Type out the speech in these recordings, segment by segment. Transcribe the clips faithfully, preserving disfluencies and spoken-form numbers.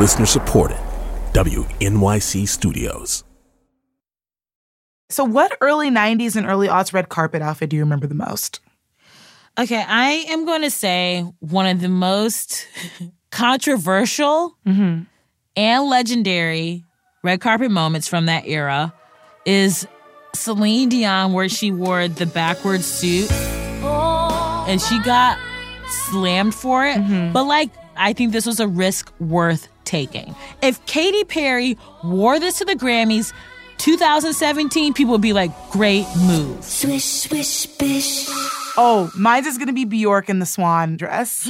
Listener supported. W N Y C Studios. So what early nineties and early aughts red carpet outfit do you remember the most? Okay, I am going to say one of the most controversial mm-hmm. and legendary red carpet moments from that era is Celine Dion, where she wore the backwards suit. And she got slammed for it. Mm-hmm. But, like, I think this was a risk worth taking. If Katy Perry wore this to the Grammys two thousand seventeen, people would be like, great move. Swish, swish, swish. Oh, mine's is going to be Bjork in the swan dress.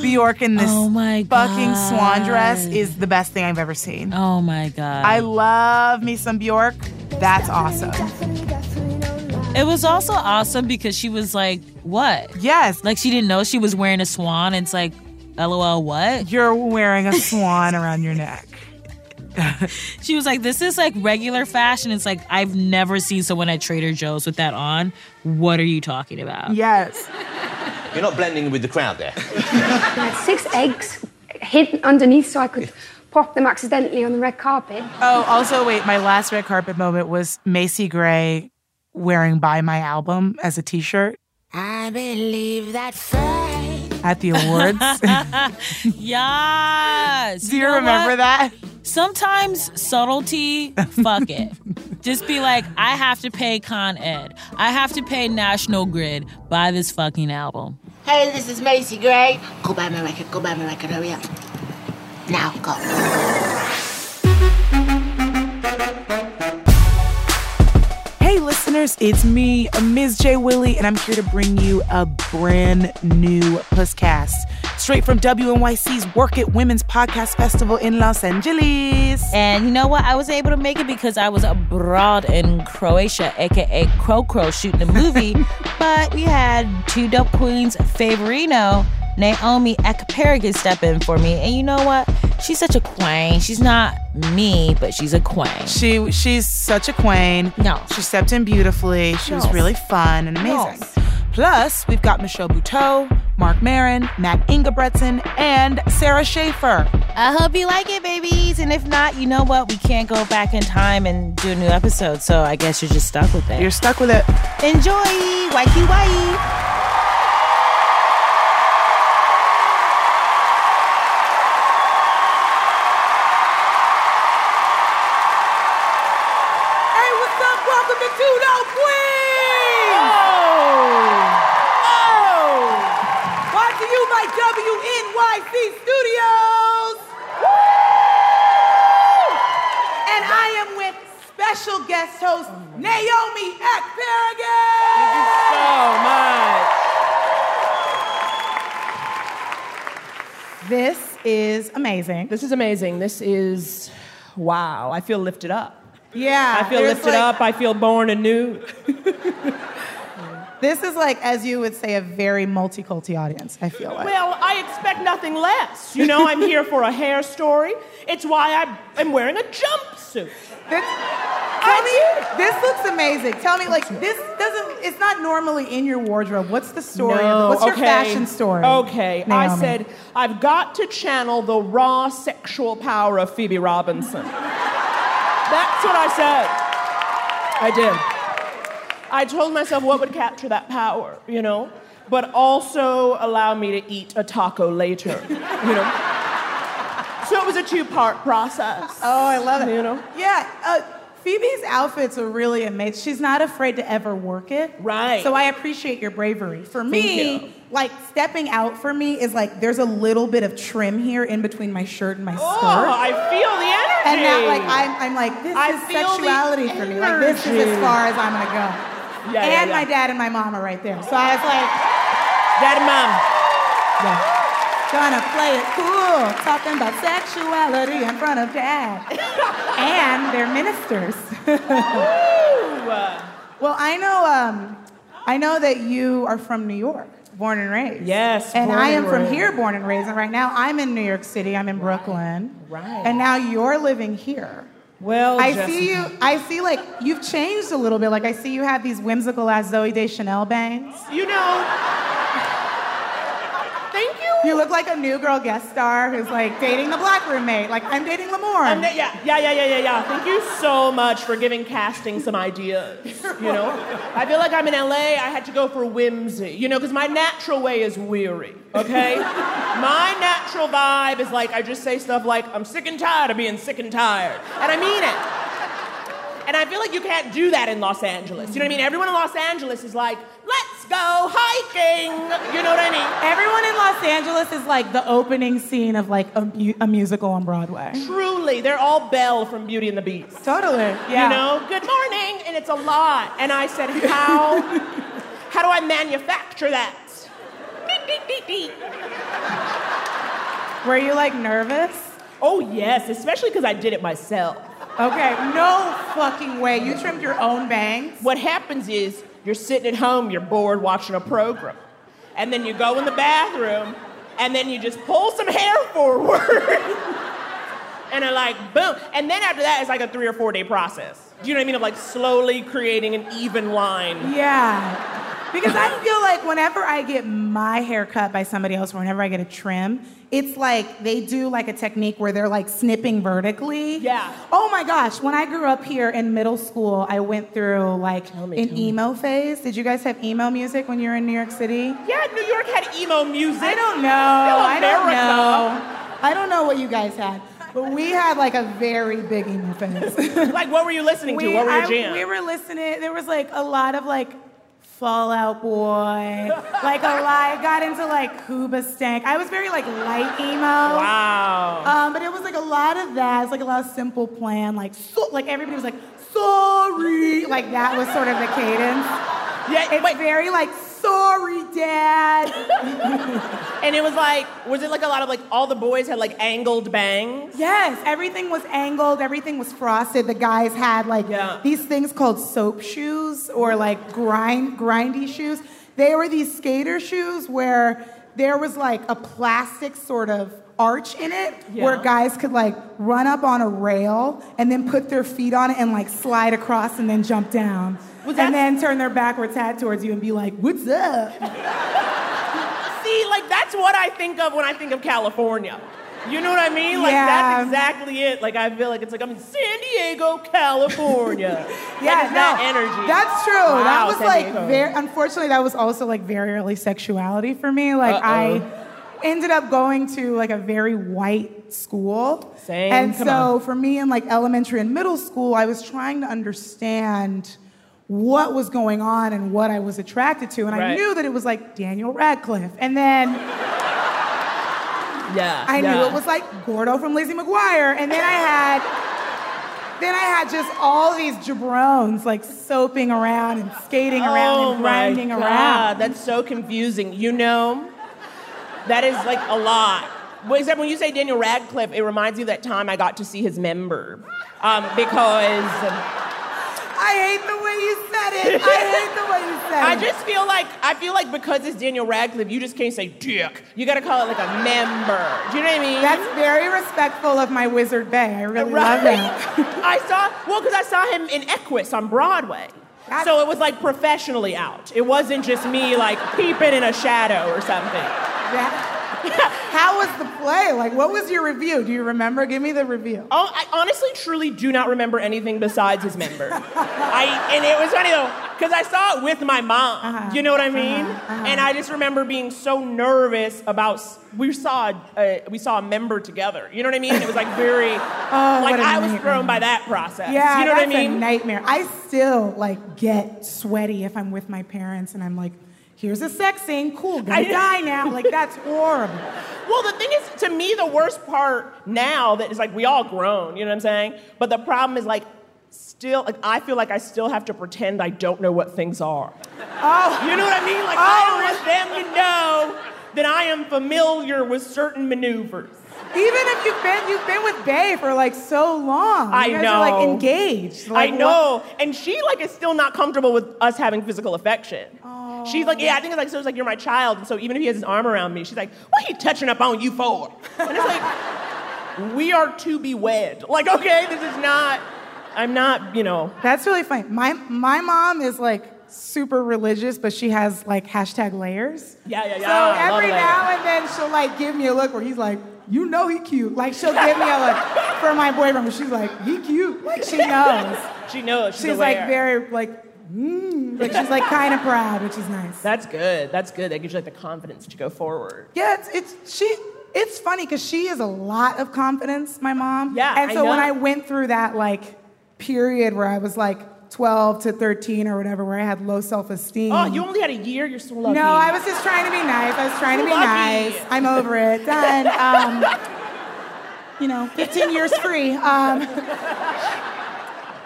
Bjork in this oh my fucking swan dress is the best thing I've ever seen. Oh, my God. I love me some Bjork. That's awesome. It was also awesome because she was like, what? Yes. Like, she didn't know she was wearing a swan. It's like, LOL, what? You're wearing a swan around your neck. She was like, this is like regular fashion. It's like, I've never seen someone at Trader Joe's with that on. What are you talking about? Yes. You're not blending with the crowd there. I had six eggs hidden underneath so I could pop them accidentally on the red carpet. Oh, also, wait, my last red carpet moment was Macy Gray wearing Buy My Album as a T-shirt. I believe that fate. At the awards. Yes. Do you, you know remember what? That? Sometimes subtlety, fuck it. Just be like, I have to pay Con Ed. I have to pay National Grid. Buy this fucking album. Hey, this is Macy Gray. Go buy my record, go buy my record, hurry up. Now, go. Hey, listeners, it's me, Miz J. Willie, and I'm here to bring you a brand new Pusscast. Straight from W N Y C's Work It Women's Podcast Festival in Los Angeles. And you know what? I was able to make it because I was abroad in Croatia, a k a. Crow Crow, shooting a movie. But we had two Dope Queens, Favorino, Naomi Ekperigin step in for me. And you know what? She's such a queen. She's not me, but she's a queen. She She's such a queen. No. She stepped in beautifully. She no. was really fun and amazing. No. Plus, we've got Michelle Buteau, Marc Maron, Matt Ingebretson, and Sara Schaefer. I hope you like it, babies. And if not, you know what? We can't go back in time and do a new episode. So I guess you're just stuck with it. You're stuck with it. Enjoy. Waiki waiki. Special guest host, oh Naomi Ekperigin! Thank you so much. This is amazing. This is amazing. This is, wow. I feel lifted up. Yeah. I feel lifted like, up. I feel born anew. This is like, as you would say, a very multi-culti audience, I feel like. Well, I expect nothing less. You know, I'm here for a hair story. It's why I'm wearing a jumpsuit. That's- Tell me, this looks amazing. Tell me, like, this doesn't, it's not normally in your wardrobe. What's the story? No, What's okay. your fashion story? Okay, Naomi? I said, I've got to channel the raw sexual power of Phoebe Robinson. That's what I said. I did. I told myself what would capture that power, you know, but also allow me to eat a taco later, you know. So it was a two-part process. Oh, I love it. You know? Yeah. Uh, Phoebe's outfits are really amazing. She's not afraid to ever work it. Right. So I appreciate your bravery. For me, like, stepping out for me is like there's a little bit of trim here in between my shirt and my skirt. Oh, I feel the energy. And now, like, I'm, I'm like, this I is sexuality for me. Like, this is as far as I'm going to go. Yeah, and yeah, yeah. my dad and my mom are right there. So I was like... Dad and mom. Yeah. Gonna play it cool, talking about sexuality in front of dad. And their ministers. Well, I know um, I know that you are from New York, born and raised. Yes, And I am from here, born and raised. And right now, I'm in New York City. I'm in Brooklyn. Right. And now you're living here. Well, I just... see you, I see, like, you've changed a little bit. Like, I see you have these whimsical-ass Zooey Deschanel bangs. You know... Thank you You look like a New Girl guest star who's like dating the black roommate. Like, I'm dating Lamorne. I'm da- yeah, yeah, yeah, yeah, yeah, yeah. Thank you so much for giving casting some ideas, you know? I feel like I'm in L A, I had to go for whimsy, you know, because my natural way is weary, okay? My natural vibe is like, I just say stuff like, I'm sick and tired of being sick and tired. And I mean it. And I feel like you can't do that in Los Angeles. You know what I mean? Everyone in Los Angeles is like, let's go hiking. You know what I mean? Everyone in Los Angeles is like the opening scene of like a, mu- a musical on Broadway. Truly. They're all Belle from Beauty and the Beast. Totally. Yeah. You know? Good morning. And it's a lot. And I said, how, how do I manufacture that? Beep, beep, beep, beep. Were you like nervous? Oh, yes. Especially because I did it myself. Okay, no fucking way. You trimmed your own bangs? What happens is you're sitting at home, you're bored watching a program. And then you go in the bathroom, and then you just pull some hair forward. And they're like, boom. And then after that, it's like a three or four day process. Do you know what I mean? Of like slowly creating an even line. Yeah. Because I feel like whenever I get my hair cut by somebody else, or whenever I get a trim, it's like they do like a technique where they're like snipping vertically. Yeah. Oh my gosh. When I grew up here in middle school, I went through like me, an emo me. phase. Did you guys have emo music when you were in New York City? Yeah, New York had emo music. I don't know. I don't know. I don't know what you guys had. But we had like a very big emo phase. Like what were you listening we, to? What were your jams? We were listening. There was like a lot of like Fall Out Boy, like a lot. I got into like Cuba Stank. I was very like light emo. Wow. Um, but it was like a lot of that. It's like a lot of Simple Plan. Like so, like everybody was like sorry. Like that was sort of the cadence. Yeah, it's wait. very like sorry, Dad. And it was like, was it like a lot of like all the boys had like angled bangs? Yes, everything was angled, everything was frosted. The guys had like yeah. these things called soap shoes or like grind grindy shoes. They were these skater shoes where there was like a plastic sort of arch in it yeah. where guys could like run up on a rail and then put their feet on it and like slide across and then jump down. Was that... And then turn their backwards hat towards you and be like, what's up? See, like, that's what I think of when I think of California. You know what I mean? Like, yeah. That's exactly it. Like, I feel like it's like, I'm in San Diego, California. Yeah, no, that energy. That's true. Wow, that was, San like, very, unfortunately, that was also, like, very early sexuality for me. Like, Uh-oh. I ended up going to, like, a very white school. Same. And Come so, on. for me, in, like, elementary and middle school, I was trying to understand what was going on and what I was attracted to. And right. I knew that it was like Daniel Radcliffe. And then yeah, I yeah. knew it was like Gordo from Lizzie McGuire. And then I had then I had just all these jabrones like soaping around and skating oh around and grinding God. around. That's so confusing. You know, that is like a lot. Except when you say Daniel Radcliffe, it reminds me of that time I got to see his member. Um, because... I hate the way you said it. I hate the way you said it. I just feel like, I feel like because it's Daniel Radcliffe, you just can't say dick. You gotta call it like a member. Do you know what I mean? That's very respectful of my Wizard Bay. I really right? love that. I saw, well, because I saw him in Equus on Broadway. That's... So it was like professionally out. It wasn't just me like peeping in a shadow or something. That... How was the play? Like, what was your review? Do you remember? Give me the review. Oh, I honestly, truly do not remember anything besides his member. I and it was funny, though, because I saw it with my mom. Uh-huh. You know what I mean? Uh-huh. Uh-huh. And I just remember being so nervous about... We saw a, we saw a member together. You know what I mean? It was like very... oh, like, I nightmare. was thrown by that process. Yeah, you know that's what I mean? A nightmare. I still, like, get sweaty if I'm with my parents and I'm like... Here's a sex scene. Cool, gonna die now. Like, that's horrible. Well, the thing is, to me, the worst part now that is like we all grown, you know what I'm saying? But the problem is like still, like, I feel like I still have to pretend I don't know what things are. Oh, you know what I mean? Like, oh. I want them to know that I am familiar with certain maneuvers. Even if you've been you've been with Bay for like so long. You I guys know. Are like engaged. Like, I know. What? And she like is still not comfortable with us having physical affection. Oh. She's like, yeah, I think it's like, so it's like, you're my child. And so even if he has his arm around me, she's like, what are you touching up on you for? And it's like, we are to be wed. Like, okay, this is not, I'm not, you know. That's really funny. My my mom is like super religious, but she has like hashtag layers. Yeah, yeah, yeah. So oh, every now and then she'll like give me a look where he's like, you know he cute. Like she'll give me a look for my boyfriend, but she's like, he cute. Like she knows. She knows. She's, she's like very like, mmm. Like she's like kind of proud, which is nice. That's good. That's good. That gives you like the confidence to go forward. Yeah, it's, it's she. It's funny because she is a lot of confidence, my mom. Yeah, and so I know. When I went through that like period where I was like, twelve to thirteen or whatever, where I had low self-esteem. Oh, you only had a year? You're so lucky. No, I was just trying to be nice. I was trying so to be lucky. nice. I'm over it. Done. Um, you know, fifteen years free. Um,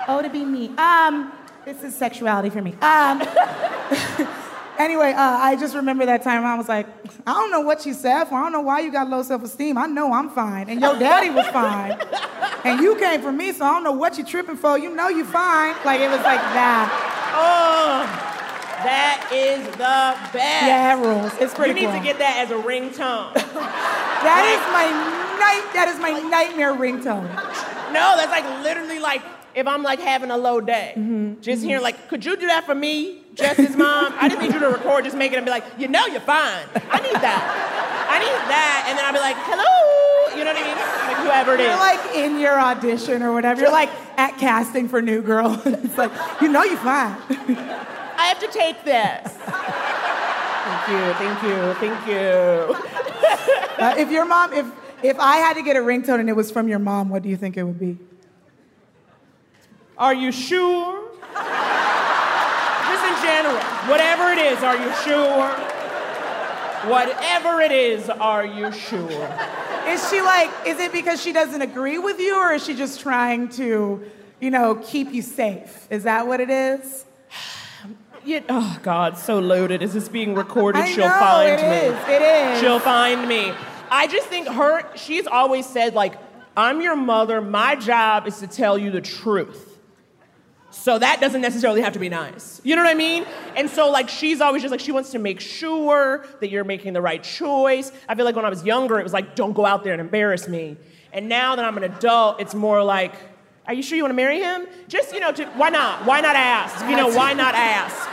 oh, to be me. Um, this is sexuality for me. Um, anyway, uh, I just remember that time I was like, I don't know what you said for. I don't know why you got low self-esteem. I know I'm fine. And your daddy was fine. And you came for me, so I don't know what you tripping for. You know you fine. Like, it was like that. Oh, that is the best. Yeah, it rules. It's pretty cool. You need cool. to get that as a ringtone. That like, is my night. That is my like, nightmare ringtone. No, that's like literally like, if I'm like having a low day, mm-hmm. just mm-hmm. hearing like, could you do that for me, Jess's mom? I just need you to record, just make it and be like, you know you're fine. I need that. I need that. And then I'll be like, hello. You know what I mean? Like whoever it is. You're like in your audition or whatever. You're like at casting for New Girl. It's like, you know you're fine. I have to take this. Thank you, thank you, thank you. Uh, if your mom, if if I had to get a ringtone and it was from your mom, what do you think it would be? Are you sure? Just in general, whatever it is, are you sure? Whatever it is, are you sure? Is she like, is it because she doesn't agree with you or is she just trying to, you know, keep you safe? Is that what it is? Yeah, oh, God, so loaded. Is this being recorded? I She'll know, find it me. Is, it is. She'll find me. I just think her, she's always said, like, I'm your mother. My job is to tell you the truth. So that doesn't necessarily have to be nice. You know what I mean? And so like she's always just like, she wants to make sure that you're making the right choice. I feel like when I was younger, it was like, don't go out there and embarrass me. And now that I'm an adult, it's more like, are you sure you want to marry him? Just, you know, to, why not? Why not ask? You know, why not ask?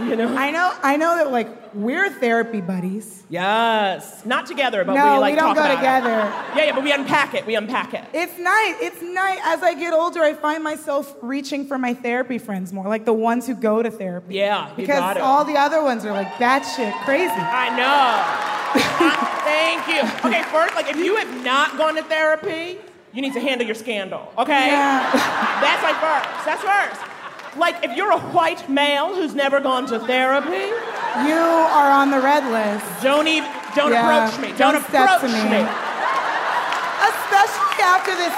You know? I know I know that like we're therapy buddies. Yes. Not together, but no, we like talk about it. No, we don't go together. Yeah, yeah, but we unpack it. We unpack it. It's nice. It's nice. As I get older, I find myself reaching for my therapy friends more, like the ones who go to therapy. Yeah, you Because got it. all the other ones are like, that shit crazy. I know. I, thank you. Okay, first, like if you have not gone to therapy, you need to handle your scandal, okay? Yeah. That's like first. That's first. Like, if you're a white male who's never gone to therapy... You are on the red list. Don't even... Don't yeah, approach me. Don't, don't approach me. me. Especially after this...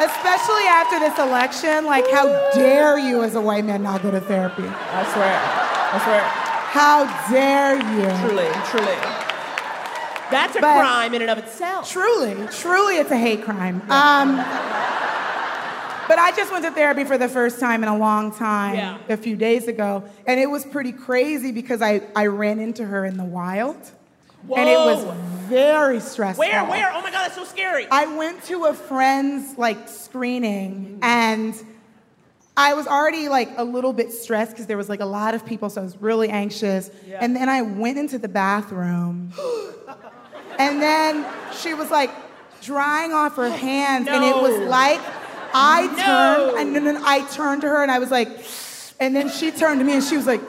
Especially after this election, like, how dare you as a white man not go to therapy? I swear. I swear. How dare you. Truly, truly. That's a but crime in and of itself. Truly, truly it's a hate crime. Yeah. Um... But I just went to therapy for the first time in a long time, yeah. a few days ago. And it was pretty crazy because I, I ran into her in the wild. Whoa. And it was very stressful. Where, where? Oh my God, that's so scary. I went to a friend's, like, screening, and I was already, like, a little bit stressed because there was, like, a lot of people, so I was really anxious. Yeah. And then I went into the bathroom. And then she was, like, drying off her hands, no. and it was like... I no. turned, and then I turned to her, and I was like, and then she turned to me, and she was like,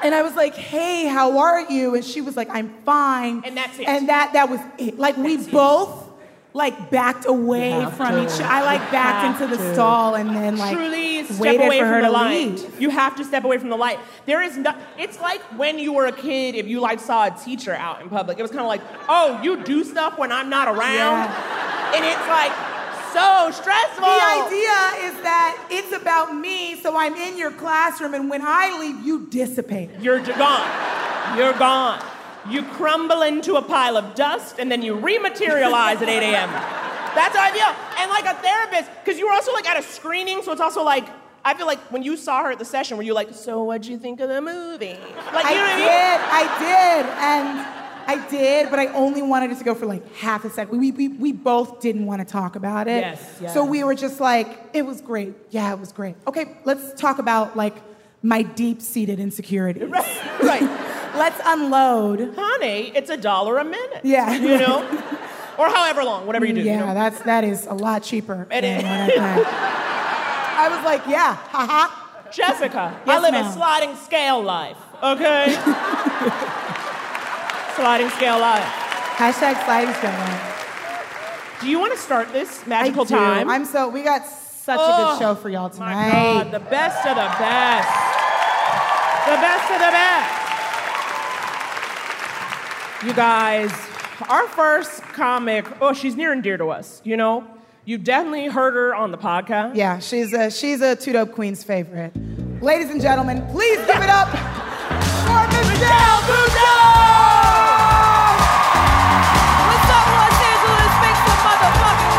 and I was like, hey, how are you? And she was like, I'm fine. And that's it. And that, that was it. Like, that's we it. both, like, backed away from to. each other. I, like, you backed into the to. stall, and then, like, Truly waited away for her to leave. You have to step away from the light. There is no, it's like when you were a kid, if you, like, saw a teacher out in public. It was kind of like, oh, you do stuff when I'm not around? Yeah. And it's like so stressful. The idea is that it's about me, so I'm in your classroom, and when I leave, you dissipate. You're gone. You're gone. You crumble into a pile of dust, and then you rematerialize at eight a.m. That's how I feel. And like a therapist, because you were also like at a screening, so it's also like, I feel like when you saw her at the session, were you like, so what'd you think of the movie? Like, you know what I mean? I did. I did. And I did, but I only wanted it to go for like half a second. We we we both didn't want to talk about it. Yes. Yeah. So we were just like, it was great. Yeah, it was great. Okay, let's talk about like my deep-seated insecurities. Right. Right. Let's unload. Honey, it's a dollar a minute. Yeah. You know? Or however long, whatever you do. Yeah, you know? that's that is a lot cheaper. It is. I was like, yeah, haha. Jessica, yes, I live ma'am. a sliding scale life, okay? Sliding scale life. Hashtag sliding scale life. Do you want to start this magical I do. time? I'm so, we got such oh, a good show for y'all tonight. My God, the best of the best. The best of the best. You guys, our first comic, oh, she's near and dear to us, you know? You definitely heard her on the podcast. Yeah, she's a, she's a two Dope Queen's favorite. Ladies and gentlemen, please give it up for Michelle Buteau! What's up, Los Angeles? Make some motherfucking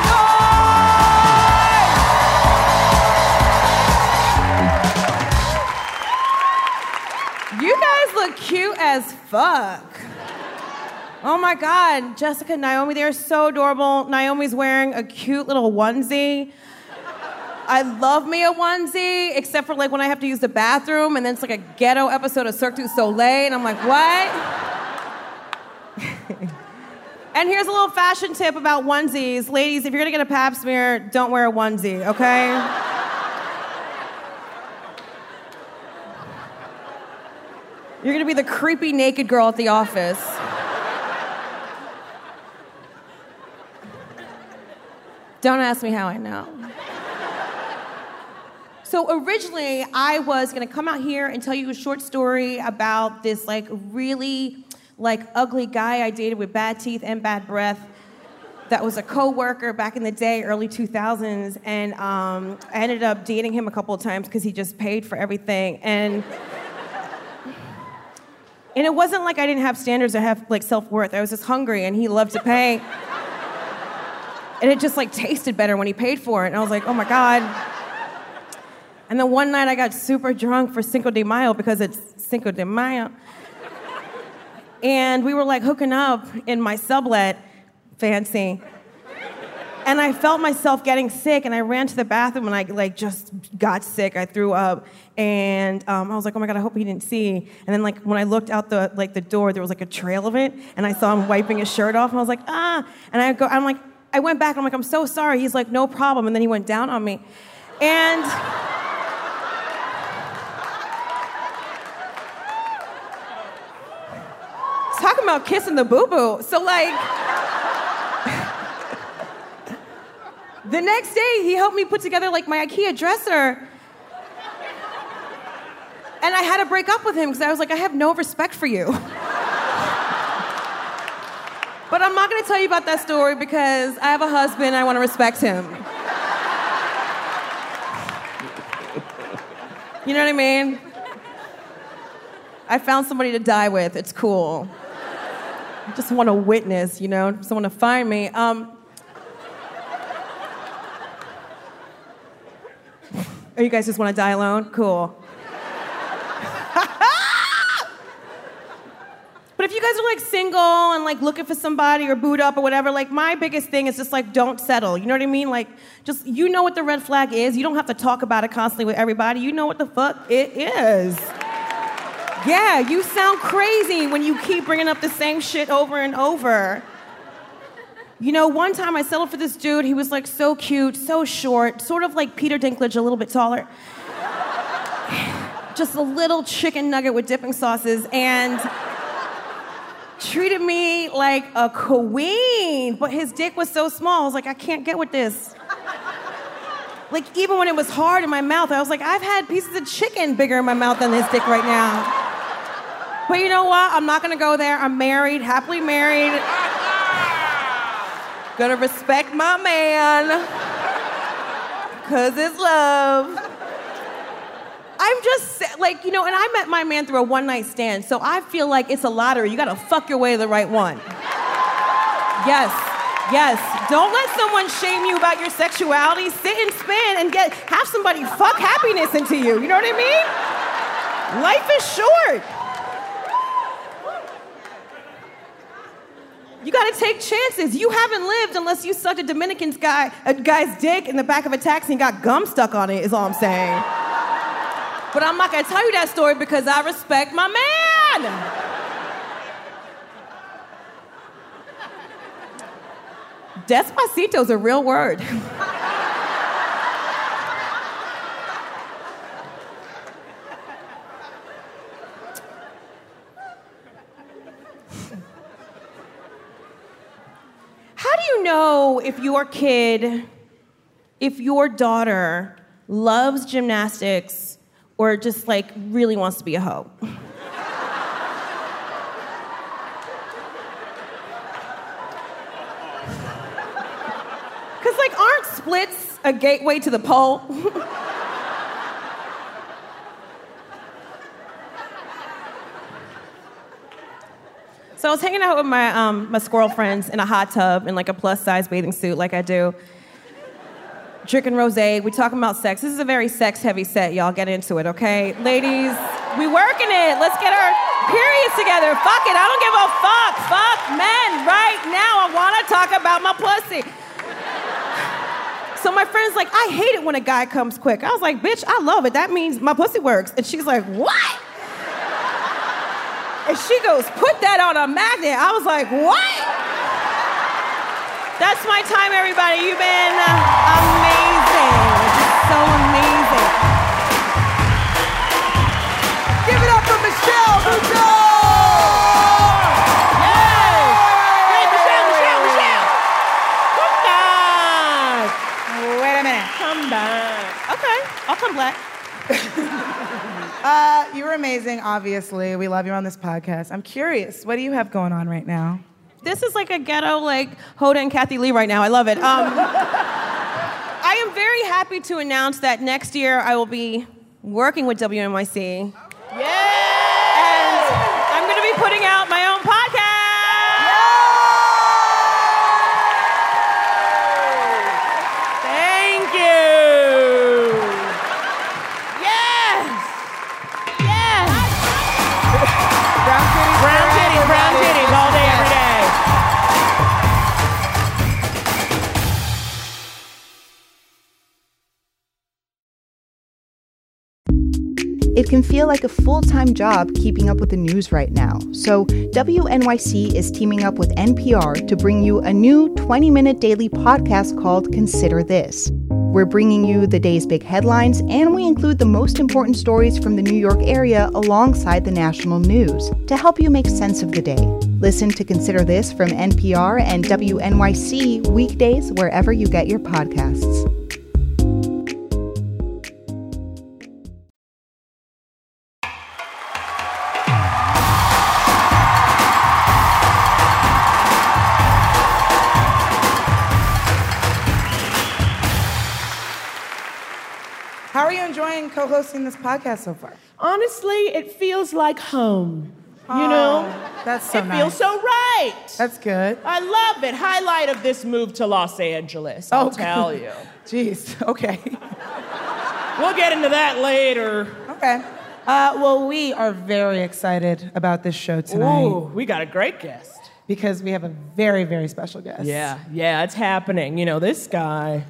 noise! You guys look cute as fuck. Oh my God, Jessica and Naomi, they are so adorable. Naomi's wearing a cute little onesie. I love me a onesie, except for like when I have to use the bathroom and then it's like a ghetto episode of Cirque du Soleil and I'm like, what? And here's a little fashion tip about onesies. Ladies, if you're gonna get a pap smear, don't wear a onesie, okay? You're gonna be the creepy naked girl at the office. Don't ask me how I know. So originally, I was gonna come out here and tell you a short story about this like really like ugly guy I dated with bad teeth and bad breath that was a coworker back in the day, early two thousands, and um, I ended up dating him a couple of times because he just paid for everything. And and it wasn't like I didn't have standards or have like self-worth. I was just hungry and he loved to pay. And it just like tasted better when he paid for it. And I was like, oh my God. And then one night I got super drunk for Cinco de Mayo because it's Cinco de Mayo. And we were like hooking up in my sublet, fancy. And I felt myself getting sick and I ran to the bathroom and I like just got sick. I threw up and um, I was like, oh my God, I hope he didn't see. And then like when I looked out the like the door, there was like a trail of it and I saw him wiping his shirt off and I was like, ah. And I go, I'm like, I went back and I'm like, I'm so sorry. He's like, no problem. And then he went down on me. And talking about kissing the boo-boo. So like, the next day he helped me put together like my IKEA dresser. And I had to break up with him because I was like, I have no respect for you. But I'm not going to tell you about that story because I have a husband and I want to respect him. You know what I mean? I found somebody to die with. It's cool. I just want a witness, you know? Someone to find me. Um, oh, you guys just want to die alone? Cool. But if you guys are like single and like looking for somebody or booed up or whatever, like my biggest thing is just like don't settle. You know what I mean? Like just, you know what the red flag is. You don't have to talk about it constantly with everybody. You know what the fuck it is. Yeah, you sound crazy when you keep bringing up the same shit over and over. You know, one time I settled for this dude. He was like so cute, so short, sort of like Peter Dinklage, a little bit taller. Just a little chicken nugget with dipping sauces and treated me like a queen, but his dick was so small, I was like, I can't get with this. Like, even when it was hard in my mouth, I was like, I've had pieces of chicken bigger in my mouth than his dick right now. But you know what? I'm not gonna go there. I'm married, happily married. Gonna respect my man, 'cause it's love. I'm just, like, you know, and I met my man through a one-night stand, so I feel like it's a lottery. You gotta fuck your way to the right one. Yes, yes. Don't let someone shame you about your sexuality. Sit and spin and get, have somebody fuck happiness into you. You know what I mean? Life is short. You got to take chances. You haven't lived unless you sucked a Dominican guy, a guy's dick in the back of a taxi and got gum stuck on it, is all I'm saying. But I'm not going to tell you that story because I respect my man. Despacito is a real word. How do you know if your kid, if your daughter loves gymnastics or just like really wants to be a hoe? Because, like, aren't splits a gateway to the pole? So I was hanging out with my, um, my squirrel friends in a hot tub in, like, a plus-size bathing suit like I do. Drinking rosé. We talking about sex. This is a very sex-heavy set, y'all. Get into it, okay? Ladies, we working it. Let's get our periods together. Fuck it. I don't give a fuck. Fuck men right now. I want to talk about my pussy. So my friend's like, I hate it when a guy comes quick. I was like, bitch, I love it. That means my pussy works. And she's like, what? And she goes, put that on a magnet. I was like, what? That's my time, everybody. You've been amazing. So amazing. Give it up for Michelle Buteau. I'll come black. uh, you were amazing, obviously. We love you on this podcast. I'm curious, what do you have going on right now? This is like a ghetto, like, Hoda and Kathy Lee right now. I love it. Um, I am very happy to announce that next year I will be working with W N Y C. Yeah! And I'm going to be putting out my own podcast. It can feel like a full-time job keeping up with the news right now. So W N Y C is teaming up with N P R to bring you a new twenty-minute daily podcast called Consider This. We're bringing you the day's big headlines, and we include the most important stories from the New York area alongside the national news to help you make sense of the day. Listen to Consider This from N P R and W N Y C weekdays wherever you get your podcasts. Co-hosting this podcast so far? Honestly, it feels like home. Oh, you know? That's so it nice. It feels so right. That's good. I love it. Highlight of this move to Los Angeles, I'll oh, tell you. Jeez, okay. We'll get into that later. Okay. Uh, well, we are very excited about this show tonight. Ooh, we got a great guest. Because we have a very, very special guest. Yeah, yeah, it's happening. You know, this guy...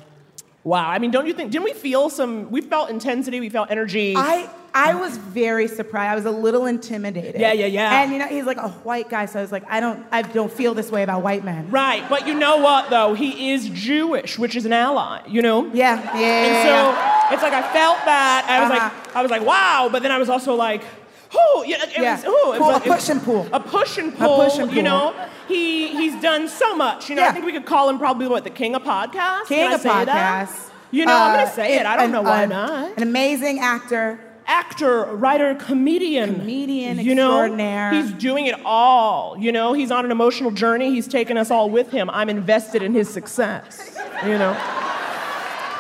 Wow, I mean, don't you think, didn't we feel some, we felt intensity, we felt energy. I I was very surprised. I was a little intimidated. Yeah, yeah, yeah. And, you know, he's like a white guy, so I was like, I don't, I don't feel this way about white men. Right, but you know what, though? He is Jewish, which is an ally, you know? Yeah, yeah, And so, yeah. It's like I felt that, I was uh-huh. like, I was like, wow, but then I was also like, oh, yeah, it yeah. was, oh, it pull, was, a push and pull. A push and pull, a push and pull. You know? He he's done so much. You know, yeah. I think we could call him probably what, the king of podcasts? King of podcasts. You know, uh, I'm gonna say it. it. I don't an, know why an, not. An amazing actor. Actor, writer, comedian. Comedian, you extraordinaire. Know, he's doing it all. You know, he's on an emotional journey. He's taken us all with him. I'm invested in his success. You know.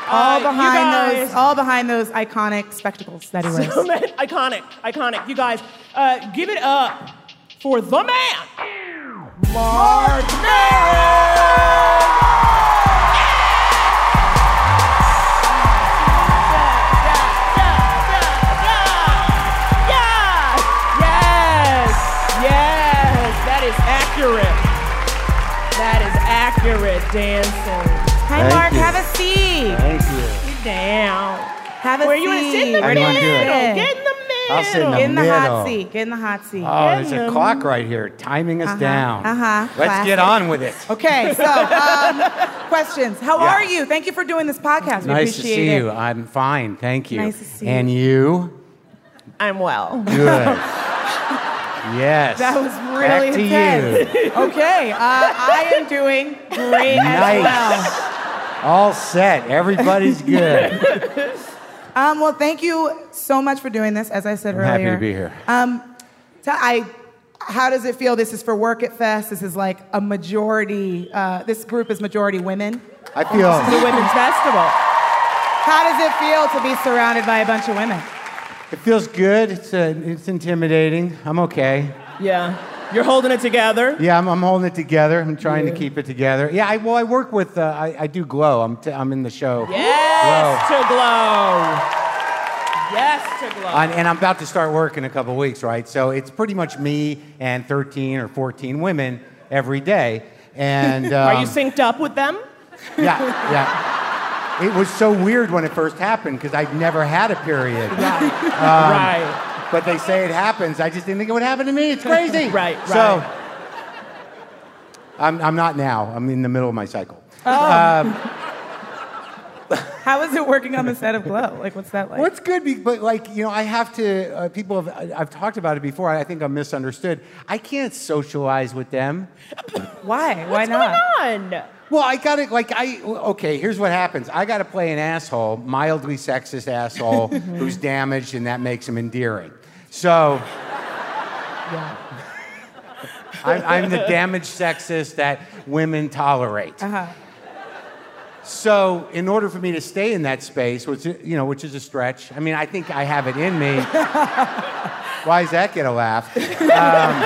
All uh, behind those, all behind those iconic spectacles that he wears. So many, iconic, iconic. You guys, uh, give it up for the man, Marc Maron. Yes, yes, yes. That is accurate. Ingrid dancing. Hi, Mark. Have a seat. Thank you. Get down. Have a Where seat. Where you sit in the I middle. Get in the middle. I'll sit in the, in the middle. hot seat. Get in the hot seat. Oh, there's a clock right here timing us uh-huh. down. Uh-huh. Let's Classic. get on with it. Okay. So, um, questions. How yeah. are you? Thank you for doing this podcast. We nice appreciate it. Nice to see it. you. I'm fine. Thank you. Nice to see you. And you? I'm well. Good. Yes. That was really Back intense. To you. Okay. Uh, I am doing great nice. as well. All set. Everybody's good. um, well, thank you so much for doing this. As I said I'm earlier, happy to be here. Um, t- I. How does it feel? This is for Work It Fest. This is like a majority. Uh, this group is majority women. I feel this is the women's festival. How does it feel to be surrounded by a bunch of women? It feels good. It's uh, it's intimidating. I'm okay. Yeah. You're holding it together? Yeah, I'm, I'm holding it together. I'm trying yeah. to keep it together. Yeah, I, well, I work with, uh, I, I do Glow. I'm t- I'm in the show. Yes Glow. to Glow. Yes to Glow. And, and I'm about to start work in a couple weeks, right? So it's pretty much me and thirteen or fourteen women every day. And um, Are you synced up with them? Yeah, yeah. It was so weird when it first happened because I'd never had a period. Right. Um, right. But they say it happens. I just didn't think it would happen to me. It's crazy. right, right. So I'm I'm not now. I'm in the middle of my cycle. Oh. Um, How is it working on the set of Glow? Like, what's that like? Well, it's good, but like, you know, I have to, uh, people have, I've talked about it before. I think I'm misunderstood. I can't socialize with them. Why? Why what's not? What's going on? Well, I got it. Like, I, okay, here's what happens. I got to play an asshole, mildly sexist asshole who's damaged, and that makes him endearing. So, yeah. I'm, I'm the damaged sexist that women tolerate. Uh-huh. So, in order for me to stay in that space, which, you know, which is a stretch, I mean, I think I have it in me. Why does that get a laugh? Um,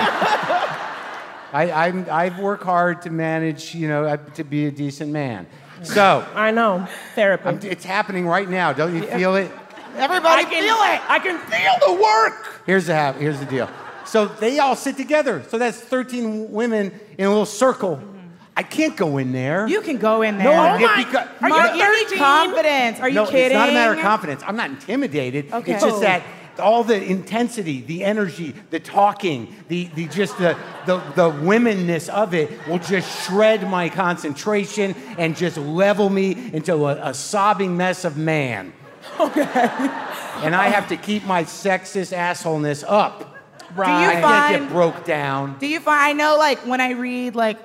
I I'm, I've worked hard to manage, you know, to be a decent man. So I know therapy. I'm, it's happening right now. Don't you yeah. feel it? Everybody can, feel it. I can feel the work. Here's the ha- here's the deal. So they all sit together. So that's thirteen women in a little circle. Mm-hmm. I can't go in there. You can go in there. No, oh my, because, are Mark, you thirteen? Confidence? Are you no, kidding? It's not a matter of confidence. I'm not intimidated. Okay. It's just that. All the intensity, the energy, the talking, the the just the, the the womenness of it will just shred my concentration and just level me into a, a sobbing mess of man. Okay. And I have to keep my sexist assholeness up. Right. Do you find, I can't get broke down. Do you find? I know, like when I read like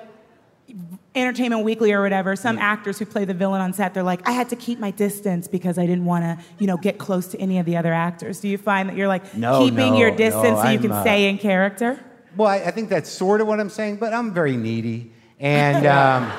Entertainment Weekly or whatever, some actors who play the villain on set, they're like, I had to keep my distance because I didn't want to, you know, get close to any of the other actors. Do you find that you're like no, keeping no, your distance no, so you I'm, can uh, stay in character? Well, I, I think that's sort of what I'm saying, but I'm very needy. And um,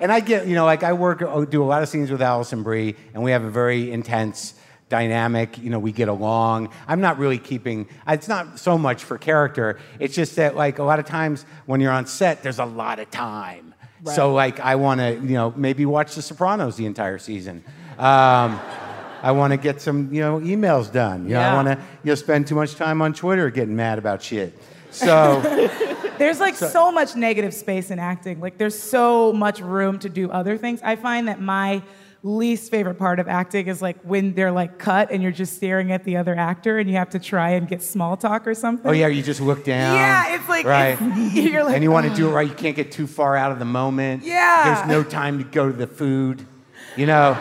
and I get, you know, like I work, do a lot of scenes with Alison Brie, and we have a very intense dynamic, you know, we get along. I'm not really keeping, it's not so much for character. It's just that, like, a lot of times when you're on set, there's a lot of time. Right. So, like, I want to, you know, maybe watch The Sopranos the entire season. Um, I want to get some, you know, emails done. You know, yeah. I want to, you know, spend too much time on Twitter getting mad about shit. So there's like so, so much negative space in acting. Like, there's so much room to do other things. I find that my least favorite part of acting is like when they're like cut and you're just staring at the other actor and you have to try and get small talk or something. Oh yeah, you just look down. Yeah, it's like right. It's, you're like, and you want to do it right. You can't get too far out of the moment. Yeah, there's no time to go to the food. You know,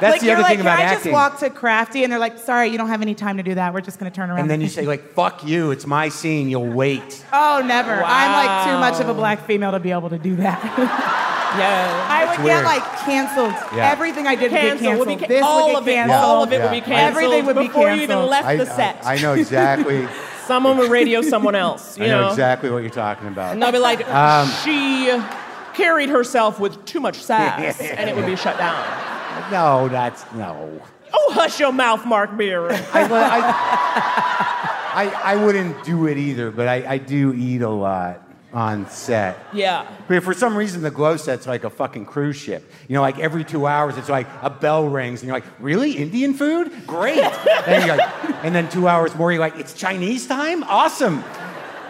that's like, the other like, thing about acting. I just walk to Crafty and they're like, "Sorry, you don't have any time to do that. We're just going to turn around." And then you say like, "Fuck you! It's my scene. You'll wait." Oh, never. Wow. I'm like too much of a black female to be able to do that. Yeah, I would weird. get like canceled. Yeah. Everything I did canceled. would be canceled. This all would get canceled. It, all of it yeah. would be canceled. Everything would be canceled before you even left I, the set. I, I know exactly. Someone would radio someone else. You I know, know exactly what you're talking about. And they'll be like, um, she carried herself with too much sass, and it would be shut down. No, that's no. Oh, hush your mouth, Marc Maron. I, I, I, I wouldn't do it either, but I, I do eat a lot. On set. Yeah. But for some reason, the Glow set's like a fucking cruise ship. You know, like every two hours, it's like a bell rings, and you're like, really? Indian food? Great. and, you're like, and then two hours more, you're like, it's Chinese time? Awesome.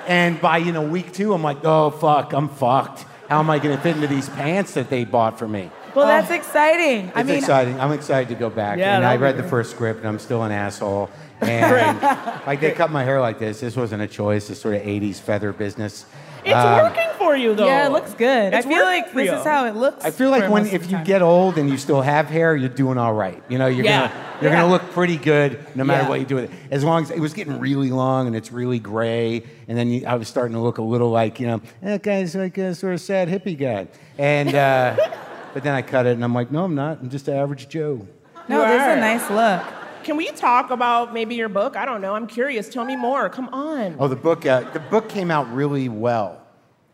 And by, you know, week two, I'm like, oh, fuck, I'm fucked. how am I going to fit into these pants that they bought for me? Well, that's uh, exciting. It's I mean, exciting. I'm excited to go back. Yeah, and I read the first script, and I'm still an asshole. And like they cut my hair like this. This wasn't a choice. This sort of eighties feather business. It's um, working for you, though. Yeah, it looks good. It's I feel like this you. is how it looks. I feel like when if you time. get old and you still have hair, you're doing all right. You know, you're yeah. gonna you're yeah. gonna look pretty good no matter yeah. what you do with it. As long as it was getting really long and it's really gray, and then you, I was starting to look a little like you know that guy's like a sort of sad hippie guy. And uh, but then I cut it, and I'm like, no, I'm not. I'm just an average Joe. No, this is a nice look. Can we talk about maybe your book? I don't know. I'm curious. Tell me more. Come on. Oh, the book. Uh, the book came out really well.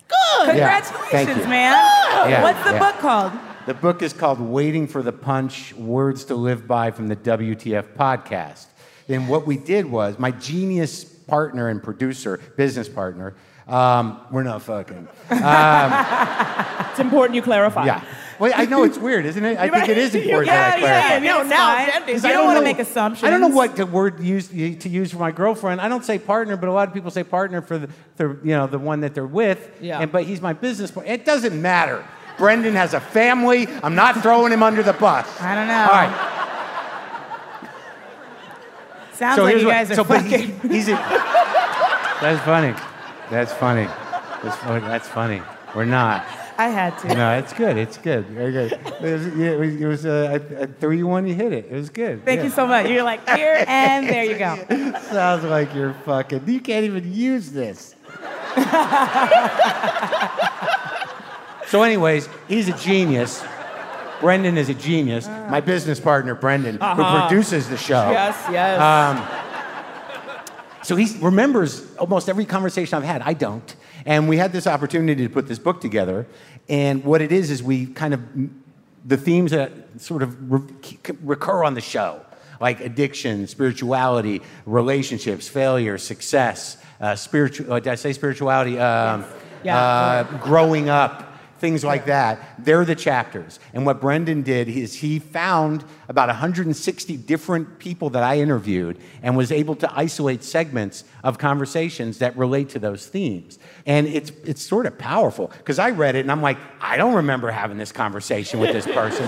Good. Congratulations, yeah. man. Oh. Yeah. What's the yeah. book called? The book is called "Waiting for the Punch: Words to Live By" from the W T F podcast. And what we did was, my genius partner and producer, business partner. Um, we're not fucking. Um, it's important you clarify. Yeah. Well, I know it's weird, isn't it? I think it is important yeah, that I clarify. Yeah, yeah, no, now because I don't, don't want to make assumptions. I don't know what the word use, to use for my girlfriend. I don't say partner, but a lot of people say partner for the, the you know the one that they're with. Yeah. And but he's my business partner. It doesn't matter. Brendan has a family. I'm not throwing him under the bus. I don't know. All right. Sounds so like you guys what, are so, fucking. But he, he's a, that's funny. That's funny. That's funny. That's funny. We're not. I had to. No, it's good. It's good. Very good. It was, it was uh, I threw you one, you hit it. It was good. Thank yeah. you so much. You're like, here and there you go. Sounds like you're fucking, you can't even use this. So anyways, he's a genius. Brendan is a genius. Uh, My business partner, Brendan, uh-huh. who produces the show. Yes, yes. Um, so he remembers almost every conversation I've had. I don't. And we had this opportunity to put this book together. And what it is, is we kind of, the themes that sort of re- recur on the show, like addiction, spirituality, relationships, failure, success, uh, spiritual, uh, did I say spirituality? Um, yes. yeah. uh, growing up, things like that. They're the chapters. And what Brendan did is he found about one hundred sixty different people that I interviewed and was able to isolate segments of conversations that relate to those themes. And it's it's sort of powerful because I read it and I'm like, I don't remember having this conversation with this person.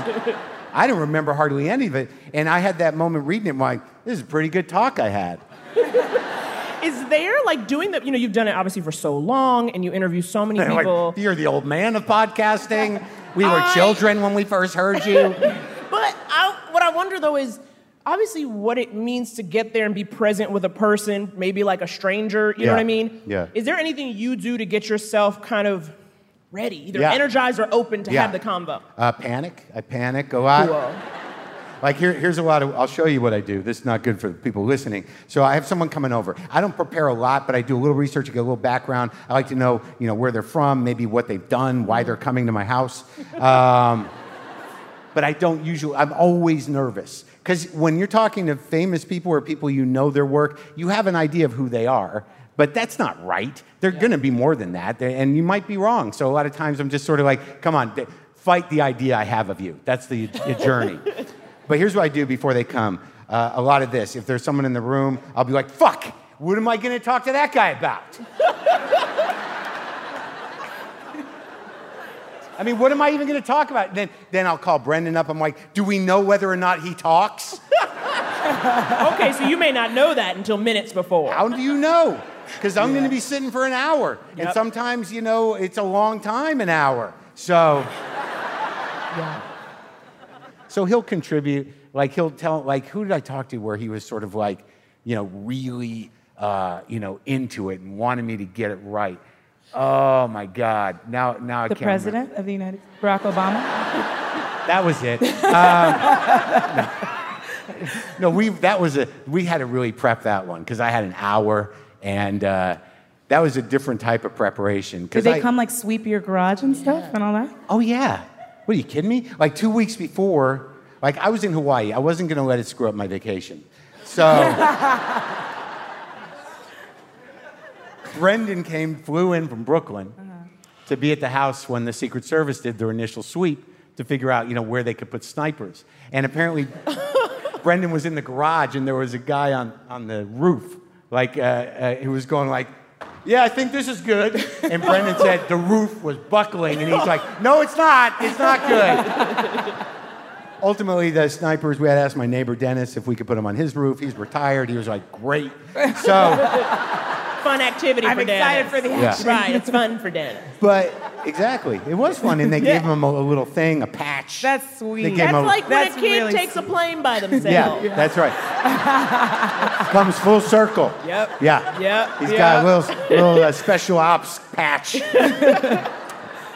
I don't remember hardly any of it. And I had that moment reading it and I'm like, this is a pretty good talk I had. Is there, like, doing the, you know, you've done it, obviously, for so long, and you interview so many They're people. Like, you're the old man of podcasting. We were I... children when we first heard you. But I, what I wonder, though, is, obviously, what it means to get there and be present with a person, maybe like a stranger, you yeah. know what I mean? Yeah. Is there anything you do to get yourself kind of ready, either yeah. energized or open to yeah. have the convo? Uh, panic. I panic a lot. Cool. Like, here, here's a lot of... I'll show you what I do. This is not good for people listening. So I have someone coming over. I don't prepare a lot, but I do a little research, I get a little background. I like to know, you know, where they're from, maybe what they've done, why they're coming to my house. Um, but I don't usually... I'm always nervous. Because when you're talking to famous people or people you know their work, you have an idea of who they are. But that's not right. They're yeah. going to be more than that. And you might be wrong. So a lot of times I'm just sort of like, come on, fight the idea I have of you. That's the journey. But here's what I do before they come. Uh, a lot of this. If there's someone in the room, I'll be like, fuck, what am I going to talk to that guy about? I mean, what am I even going to talk about? Then, then I'll call Brendan up. I'm like, do we know whether or not he talks? Okay, so you may not know that until minutes before. How do you know? Because I'm yeah. going to be sitting for an hour. Yep. And sometimes, you know, it's a long time, an hour. So... yeah. So he'll contribute, like he'll tell, like who did I talk to where he was sort of like, you know, really, uh, you know, into it and wanted me to get it right. Oh my God! Now, now I can't. The president of the United States, Barack Obama. That was it. Um, no, no, we that was a we had to really prep that one because I had an hour and. Uh, that was a different type of preparation. Did they I, come like sweep your garage and stuff yeah. and all that? Oh yeah. What, are you kidding me? Like two weeks before, like I was in Hawaii. I wasn't going to let it screw up my vacation. So Brendan came, flew in from Brooklyn uh-huh. to be at the house when the Secret Service did their initial sweep to figure out, you know, where they could put snipers. And apparently Brendan was in the garage and there was a guy on, on the roof, like uh, uh, who was going like, yeah, I think this is good. And Brendan said the roof was buckling, and he's like, no, it's not. It's not good. Ultimately, the snipers, we had asked my neighbor Dennis if we could put him on his roof. He's retired. He was like, great. So... fun activity I'm for Dennis. I'm excited for the action. Yeah. Right, it's fun for Dennis. But, exactly. It was fun, and they yeah. gave him a, a little thing, a patch. That's sweet. That's a, like when that's a kid really takes sweet. a plane by themselves. Yeah, yeah. That's right. Comes full circle. Yep. Yeah. Yep. He's yep. got a little, little uh, special ops patch.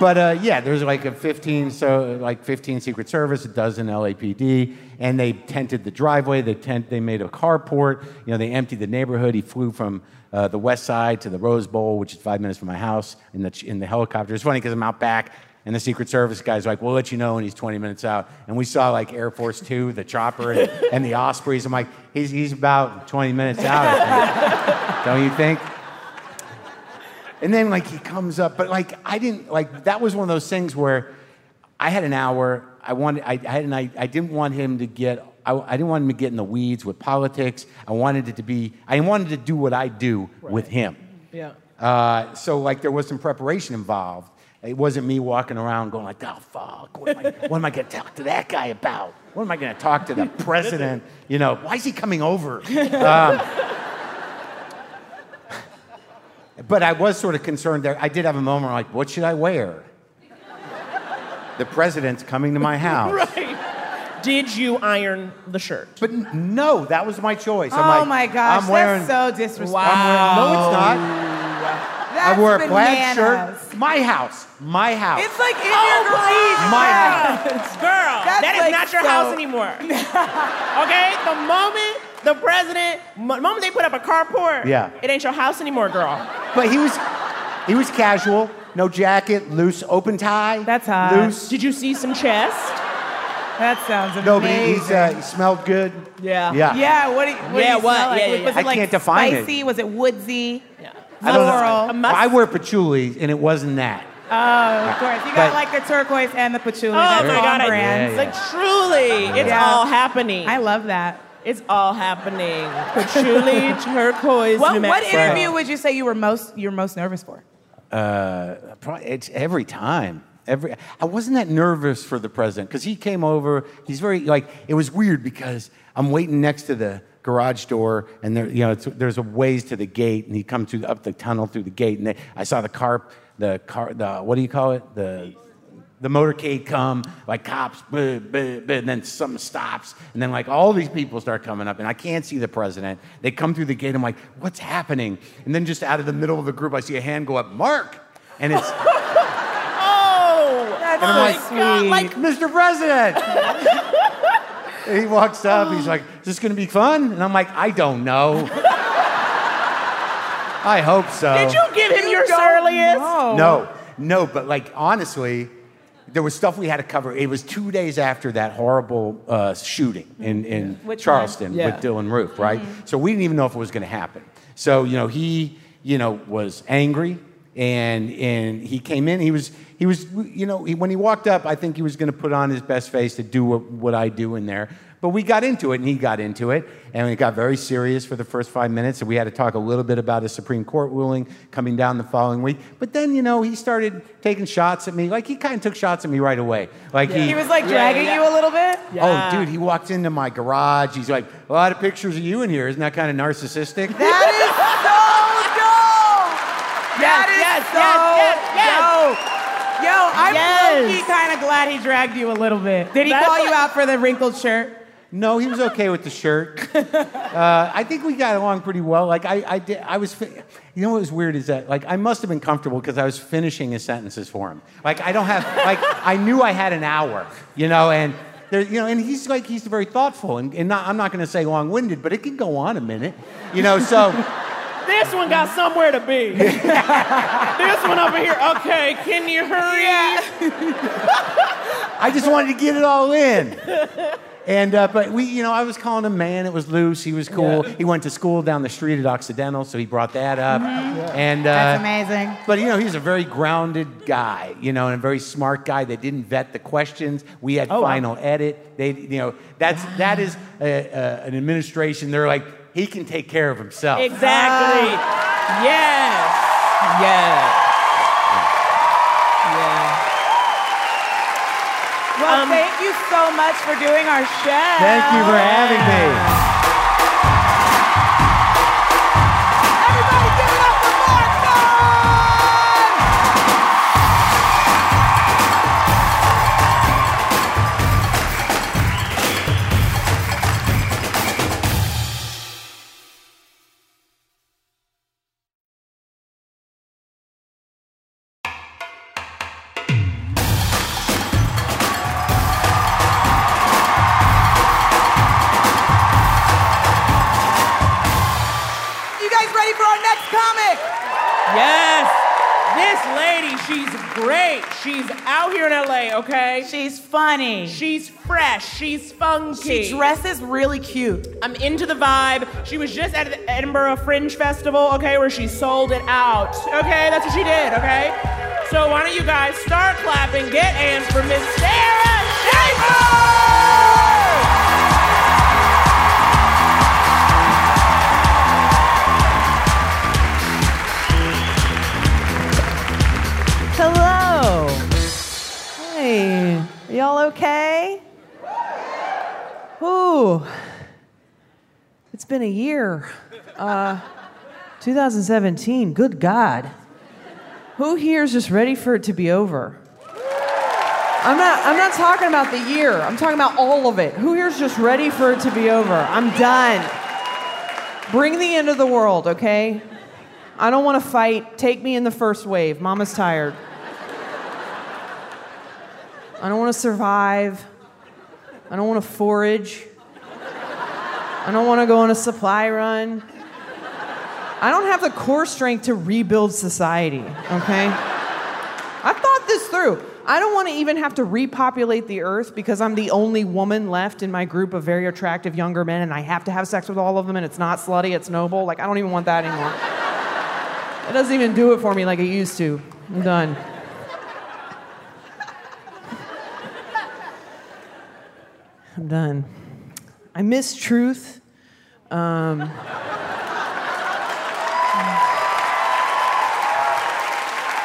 But, uh, yeah, there's like a fifteen, so, like fifteen Secret Service, a dozen L A P D, and they tented the driveway. They tent, they made a carport. You know, they emptied the neighborhood. He flew from uh, the west side to the Rose Bowl, which is five minutes from my house, in the, in the helicopter. It's funny because I'm out back, and the Secret Service guy's like, we'll let you know when he's twenty minutes out. And we saw, like, Air Force Two, the chopper, and, and the Ospreys. I'm like, he's, he's about twenty minutes out, I think. Don't you think? And then, like, he comes up, but, like, I didn't, like, that was one of those things where I had an hour, I wanted, I, I had an, I, I didn't want him to get, I, I didn't want him to get in the weeds with politics. I wanted it to be, I wanted to do what I do right. with him. Yeah. Uh, so, like, there was some preparation involved. It wasn't me walking around going like, oh, fuck, what am I, what am I going to talk to that guy about? What am I going to talk to the president? You know, why is he coming over? Um, But I was sort of concerned there. I did have a moment where I'm like, what should I wear? The president's coming to my house. Right. Did you iron the shirt? But no, that was my choice. Oh, I'm like, my gosh, I'm wearing, that's so disrespectful. Wow. Wearing, no, it's not. That's I wore a black bananas. shirt. My house. My house. It's like in oh, your garage. My house. Girl, that's that is like not your so... house anymore. Okay? The moment... The president, the moment they put up a carport, yeah. it ain't your house anymore, girl. But he was he was casual, no jacket, loose, open tie. That's hot. Loose. Did you see some chest? That sounds amazing. No, but he's, uh, he smelled good. Yeah. Yeah, yeah what do you, what yeah, do you what? smell like? Yeah, yeah, yeah. Was it I like can't define spicy? It. Was it woodsy? Yeah. I, don't know. I wear patchouli, and it wasn't that. Oh, of course. You got but, like the turquoise and the patchouli. Oh, that's my God. Brand. I, yeah, yeah. Like, truly, it's yeah. all happening. I love that. It's all happening. Patchouli, turquoise, well, New Mexico. What interview would you say you were most you were most nervous for? Uh, probably, it's every time. Every I wasn't that nervous for the president because he came over. He's very like it was weird because I'm waiting next to the garage door and there you know it's, there's a ways to the gate and he comes through up the tunnel through the gate and they, I saw the carp the car the what do you call it the. The motorcade come, like cops, blah, blah, blah, and then something stops. And then like all these people start coming up and I can't see the president. They come through the gate, I'm like, what's happening? And then just out of the middle of the group, I see a hand go up, Mark! And it's... oh! That's and I'm so like, sweet. God, like, Mister President! And he walks up, oh. he's like, is this gonna be fun? And I'm like, I don't know. I hope so. Did you give him you your surliest? No, no, but like, honestly, there was stuff we had to cover. It was two days after that horrible uh, shooting in, in Which Charleston yeah. with Dylan Roof, right? Mm-hmm. So we didn't even know if it was going to happen. So, you know, he, you know, was angry and and he came in. He was, he was you know, he, when he walked up, I think he was going to put on his best face to do what, what I do in there. But we got into it and he got into it and it got very serious for the first five minutes. And we had to talk a little bit about a Supreme Court ruling coming down the following week. But then, you know, he started taking shots at me. Like he kind of took shots at me right away. Like yeah. he, he was like dragging yeah, yeah. you a little bit. Yeah. Oh, dude, he walked into my garage. He's like, a lot of pictures of you in here. Isn't that kind of narcissistic? That is so dope. That yes, is yes, so yes, yes, yes. dope. Yo, I'm yes. kind of glad he dragged you a little bit. Did he That's call you out for the wrinkled shirt? No, he was okay with the shirt. Uh, I think we got along pretty well. Like I, I did. I was. Fi- you know what was weird is that like I must have been comfortable because I was finishing his sentences for him. Like I don't have. Like I knew I had an hour. You know, and there. You know, and he's like he's very thoughtful and, and not, I'm not going to say long-winded, but it can go on a minute. You know, so. This one got somewhere to be. This one over here, okay, can you hurry? Yeah. I just wanted to get it all in. And, uh, but we, you know, I was calling him man, it was loose, he was cool. Yeah. He went to school down the street at Occidental, so he brought that up. Mm-hmm. Yeah. And, uh, that's amazing. But, you know, he was a very grounded guy, you know, and a very smart guy that didn't vet the questions. We had oh, final wow. edit. They, you know, that's, that is a, a, an administration, they're like, he can take care of himself. Exactly. Uh, yes. Yeah. Yeah. Well, um, thank you so much for doing our show. Thank you for having me. Everybody give it up for Marc Maron. Okay? She's funny. She's fresh. She's funky. She dresses really cute. I'm into the vibe. She was just at the Edinburgh Fringe Festival, okay, where she sold it out. Okay, that's what she did, okay? So why don't you guys start clapping, get hands for Miss Sara Schaefer! Y'all okay? Ooh, it's been a year. Uh, twenty seventeen, good God. Who here is just ready for it to be over? I'm not, I'm not talking about the year. I'm talking about all of it. Who here is just ready for it to be over? I'm done. Bring the end of the world, okay? I don't want to fight. Take me in the first wave. Mama's tired. I don't want to survive. I don't want to forage. I don't want to go on a supply run. I don't have the core strength to rebuild society, okay? I've thought this through. I don't want to even have to repopulate the earth because I'm the only woman left in my group of very attractive younger men and I have to have sex with all of them and it's not slutty, it's noble. Like, I don't even want that anymore. It doesn't even do it for me like it used to. I'm done. I'm done. I miss truth. Um,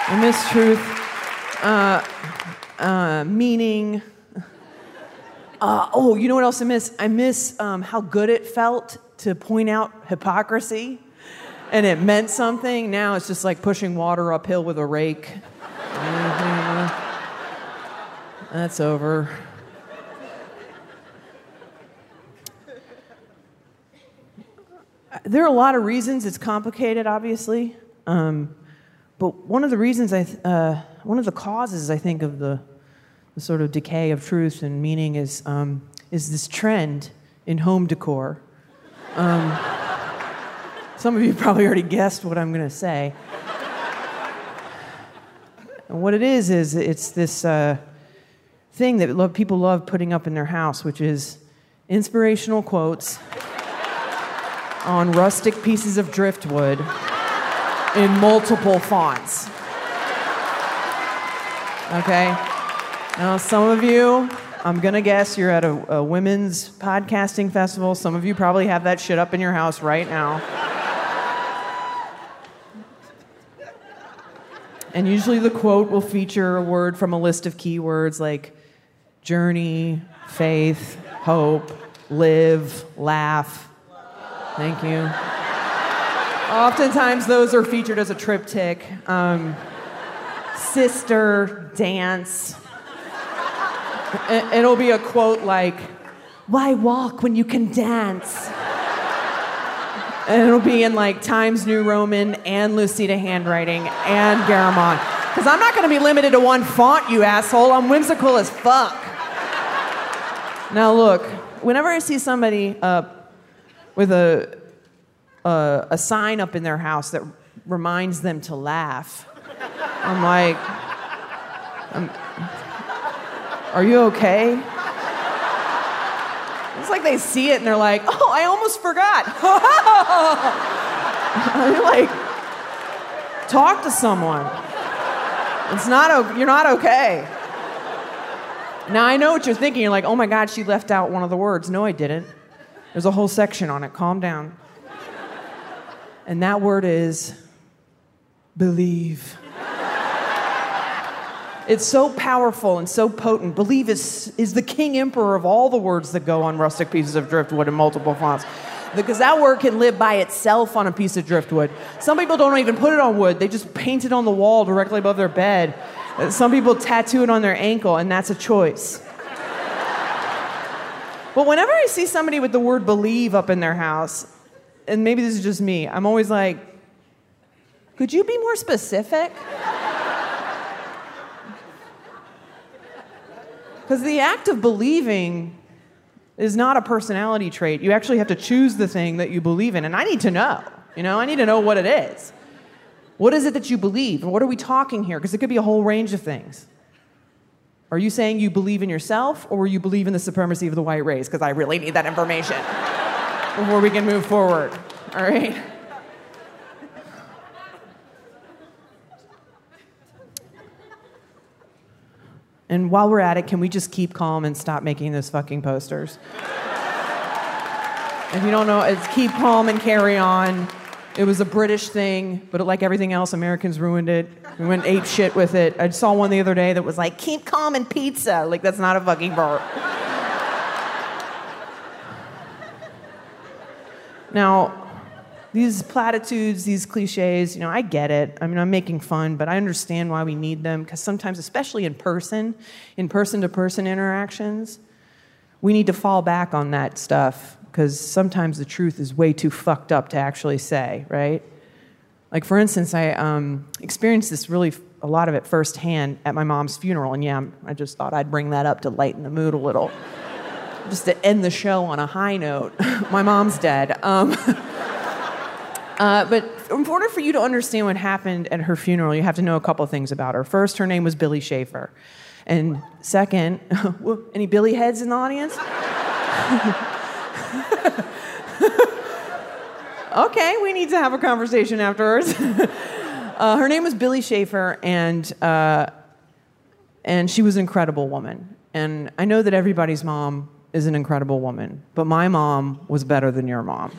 I miss truth. Uh, uh, meaning. Uh, oh, you know what else I miss? I miss um, how good it felt to point out hypocrisy, and it meant something. Now it's just like pushing water uphill with a rake. Mm-hmm. That's over. There are a lot of reasons. It's complicated, obviously. Um, but one of the reasons, I th- uh, one of the causes, I think, of the, the sort of decay of truth and meaning is um, is this trend in home decor. Um, some of you probably already guessed what I'm going to say. And what it is is it's this uh, thing that love, people love putting up in their house, which is inspirational quotes on rustic pieces of driftwood in multiple fonts. Okay? Now, some of you, I'm gonna guess you're at a, a women's podcasting festival. Some of you probably have that shit up in your house right now. And usually the quote will feature a word from a list of keywords like journey, faith, hope, live, laugh. Thank you. Oftentimes those are featured as a triptych. Um, sister, dance. It'll be a quote like, why walk when you can dance? And it'll be in like Times New Roman and Lucida handwriting and Garamond. Because I'm not going to be limited to one font, you asshole. I'm whimsical as fuck. Now look, whenever I see somebody... Uh, with a, a a sign up in their house that reminds them to laugh. I'm like, I'm, are you okay? It's like they see it and they're like, oh, I almost forgot. I'm like, talk to someone. It's not, you're not okay. Now I know what you're thinking. You're like, oh my God, she left out one of the words. No, I didn't. There's a whole section on it. Calm down. And that word is believe. It's so powerful and so potent. Believe is, is the king emperor of all the words that go on rustic pieces of driftwood in multiple fonts. Because that word can live by itself on a piece of driftwood. Some people don't even put it on wood. They just paint it on the wall directly above their bed. Some people tattoo it on their ankle, and that's a choice. But whenever I see somebody with the word believe up in their house, and maybe this is just me, I'm always like, could you be more specific? Because the act of believing is not a personality trait. You actually have to choose the thing that you believe in, and I need to know. You know, I need to know what it is. What is it that you believe? And what are we talking here? Because it could be a whole range of things. Are you saying you believe in yourself, or you believe in the supremacy of the white race? Because I really need that information before we can move forward, all right? And while we're at it, can we just keep calm and stop making those fucking posters? If you don't know, it's keep calm and carry on. It was a British thing, but like everything else, Americans ruined it. We went ape shit with it. I saw one the other day that was like, keep calm and pizza. Like, that's not a fucking verb. Now, these platitudes, these cliches, you know, I get it. I mean, I'm making fun, but I understand why we need them, because sometimes, especially in person, in person-to-person interactions, we need to fall back on that stuff, because sometimes the truth is way too fucked up to actually say, right? Like, for instance, I um, experienced this really, a lot of it firsthand at my mom's funeral, and yeah, I just thought I'd bring that up to lighten the mood a little, just to end the show on a high note. My mom's dead. Um... Uh, but in order for you to understand what happened at her funeral, you have to know a couple of things about her. First, her name was Billy Schaefer. And second, any Billy heads in the audience? Okay, we need to have a conversation afterwards. uh, her name was Billy Schaefer, and, uh, and she was an incredible woman. And I know that everybody's mom is an incredible woman, but my mom was better than your mom.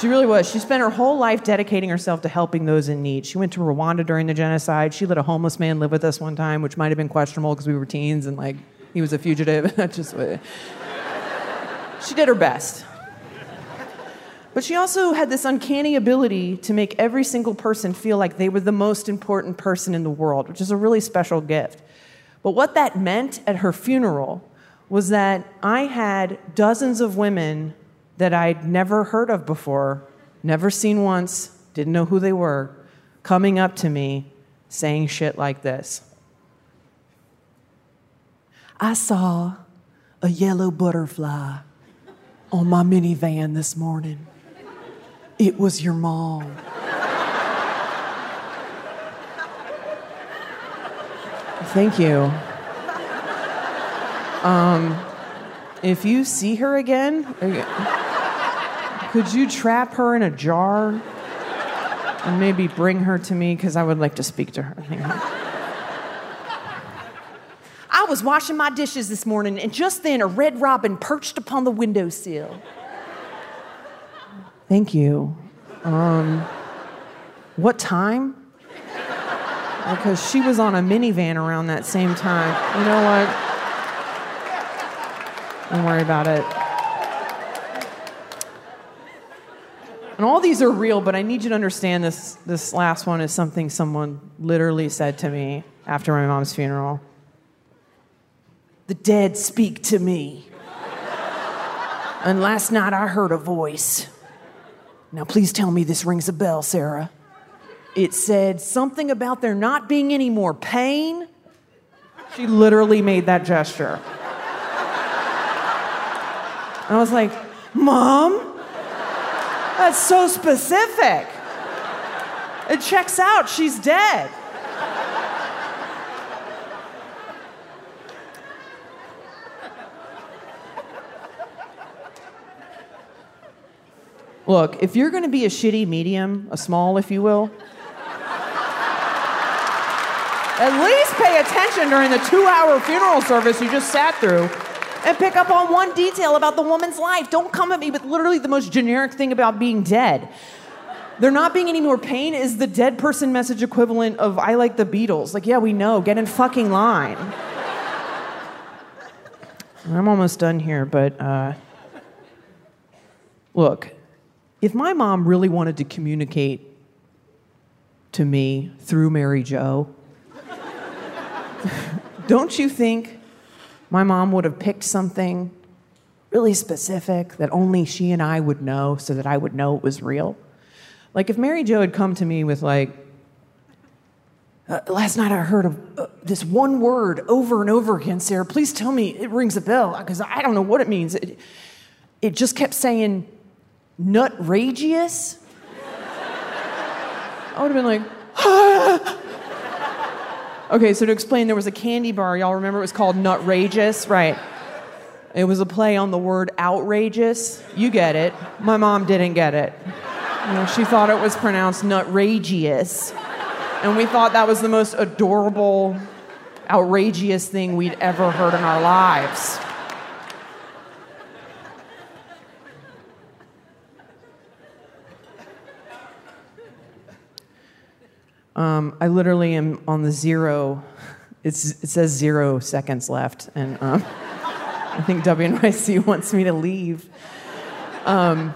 She really was. She spent her whole life dedicating herself to helping those in need. She went to Rwanda during the genocide. She let a homeless man live with us one time, which might have been questionable because we were teens and, like, he was a fugitive. Just, she did her best. But she also had this uncanny ability to make every single person feel like they were the most important person in the world, which is a really special gift. But what that meant at her funeral was that I had dozens of women that I'd never heard of before, never seen once, didn't know who they were, coming up to me saying shit like this. I saw a yellow butterfly on my minivan this morning. It was your mom. Thank you. Um, if you see her again, could you trap her in a jar and maybe bring her to me? Because I would like to speak to her. Hang on. I was washing my dishes this morning, and just then a red robin perched upon the windowsill. Thank you. Um, what time? Because she was on a minivan around that same time. You know what? Don't worry about it. And all these are real, but I need you to understand this, this last one is something someone literally said to me after my mom's funeral. The dead speak to me. And last night I heard a voice. Now please tell me this rings a bell, Sarah. It said something about there not being any more pain. She literally made that gesture. And I was like, Mom? That's so specific. It checks out. She's dead. Look, if you're going to be a shitty medium, a small, if you will, at least pay attention during the two-hour funeral service you just sat through. And pick up on one detail about the woman's life. Don't come at me with literally the most generic thing about being dead. There not being any more pain is the dead person message equivalent of I like the Beatles. Like, yeah, we know. Get in fucking line. I'm almost done here, but uh, look, if my mom really wanted to communicate to me through Mary Jo, don't you think my mom would have picked something really specific that only she and I would know so that I would know it was real? Like, if Mary Jo had come to me with, like, uh, last night I heard of, uh, this one word over and over again, Sarah, please tell me it rings a bell, because I don't know what it means. It, it just kept saying, nutrageous. I would have been like, ah! Okay, so to explain, there was a candy bar, y'all remember it was called Nutrageous, right? It was a play on the word outrageous. You get it. My mom didn't get it. You know, she thought it was pronounced nutrageous. And we thought that was the most adorable, outrageous thing we'd ever heard in our lives. Um, I literally am on the zero. It's, it says zero seconds left. And um, I think W N Y C wants me to leave. Um...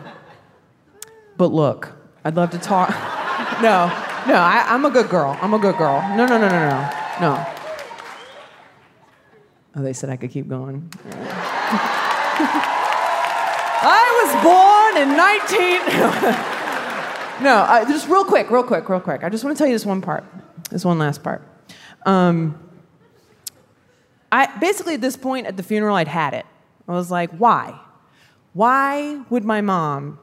But look, I'd love to talk. No, no, I, I'm a good girl. I'm a good girl. No, no, no, no, no, no. Oh, they said I could keep going. I was born in nineteen... No, I, just real quick, real quick, real quick. I just want to tell you this one part, this one last part. Um, I basically, at this point at the funeral, I'd had it. I was like, why? Why would my mom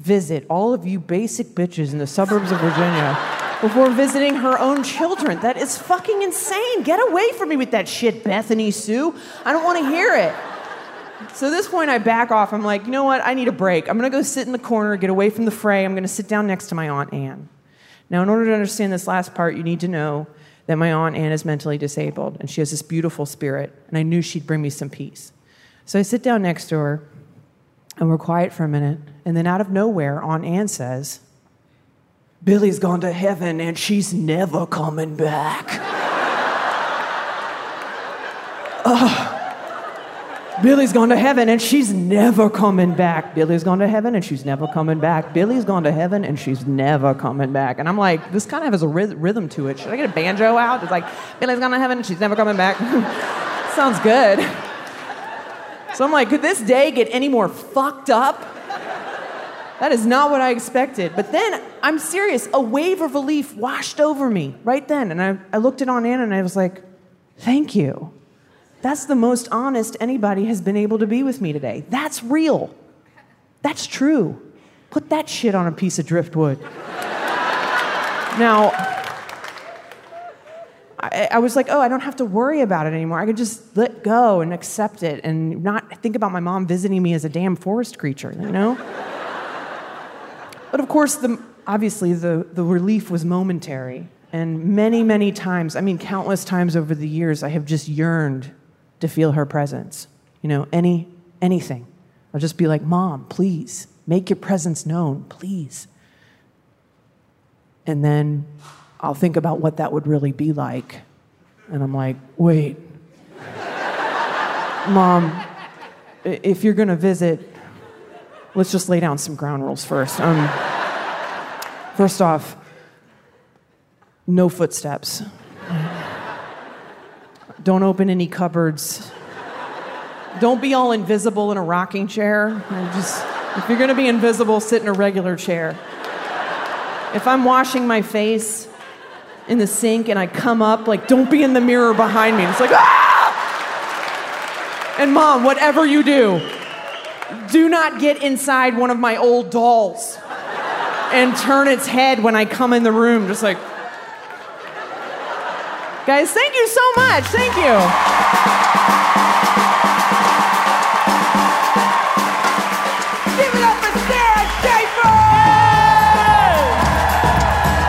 visit all of you basic bitches in the suburbs of Virginia before visiting her own children? That is fucking insane. Get away from me with that shit, Bethany Sue. I don't want to hear it. So at this point, I back off. I'm like, you know what? I need a break. I'm going to go sit in the corner, get away from the fray. I'm going to sit down next to my Aunt Anne. Now, in order to understand this last part, you need to know that my Aunt Anne is mentally disabled, and she has this beautiful spirit, and I knew she'd bring me some peace. So I sit down next to her, and we're quiet for a minute. And then out of nowhere, Aunt Anne says, Billy's gone to heaven and she's never coming back. uh, Billy's gone to heaven and she's never coming back. Billy's gone to heaven and she's never coming back. Billy's gone to heaven and she's never coming back. And I'm like, this kind of has a ryth- rhythm to it. Should I get a banjo out? It's like, Billy's gone to heaven and she's never coming back. Sounds good. So I'm like, could this day get any more fucked up? That is not what I expected. But then, I'm serious, a wave of relief washed over me right then. And I, I looked at Aunt Anna and I was like, thank you. That's the most honest anybody has been able to be with me today. That's real. That's true. Put that shit on a piece of driftwood. Now, I, I was like, oh, I don't have to worry about it anymore. I could just let go and accept it and not think about my mom visiting me as a damn forest creature, you know? But of course, the, obviously, the, the relief was momentary. And many, many times, I mean, countless times over the years, I have just yearned to feel her presence. You know, any anything. I'll just be like, Mom, please, make your presence known, please. And then I'll think about what that would really be like. And I'm like, wait. Mom, if you're going to visit, let's just lay down some ground rules first. Um, first off, no footsteps. Don't open any cupboards. Don't be all invisible in a rocking chair. Just, if you're going to be invisible, sit in a regular chair. If I'm washing my face in the sink and I come up, like, don't be in the mirror behind me. It's like, ah! And Mom, whatever you do, do not get inside one of my old dolls and turn its head when I come in the room. Just like, guys, thank you so much. Thank you. Give it up for Sara Schaefer.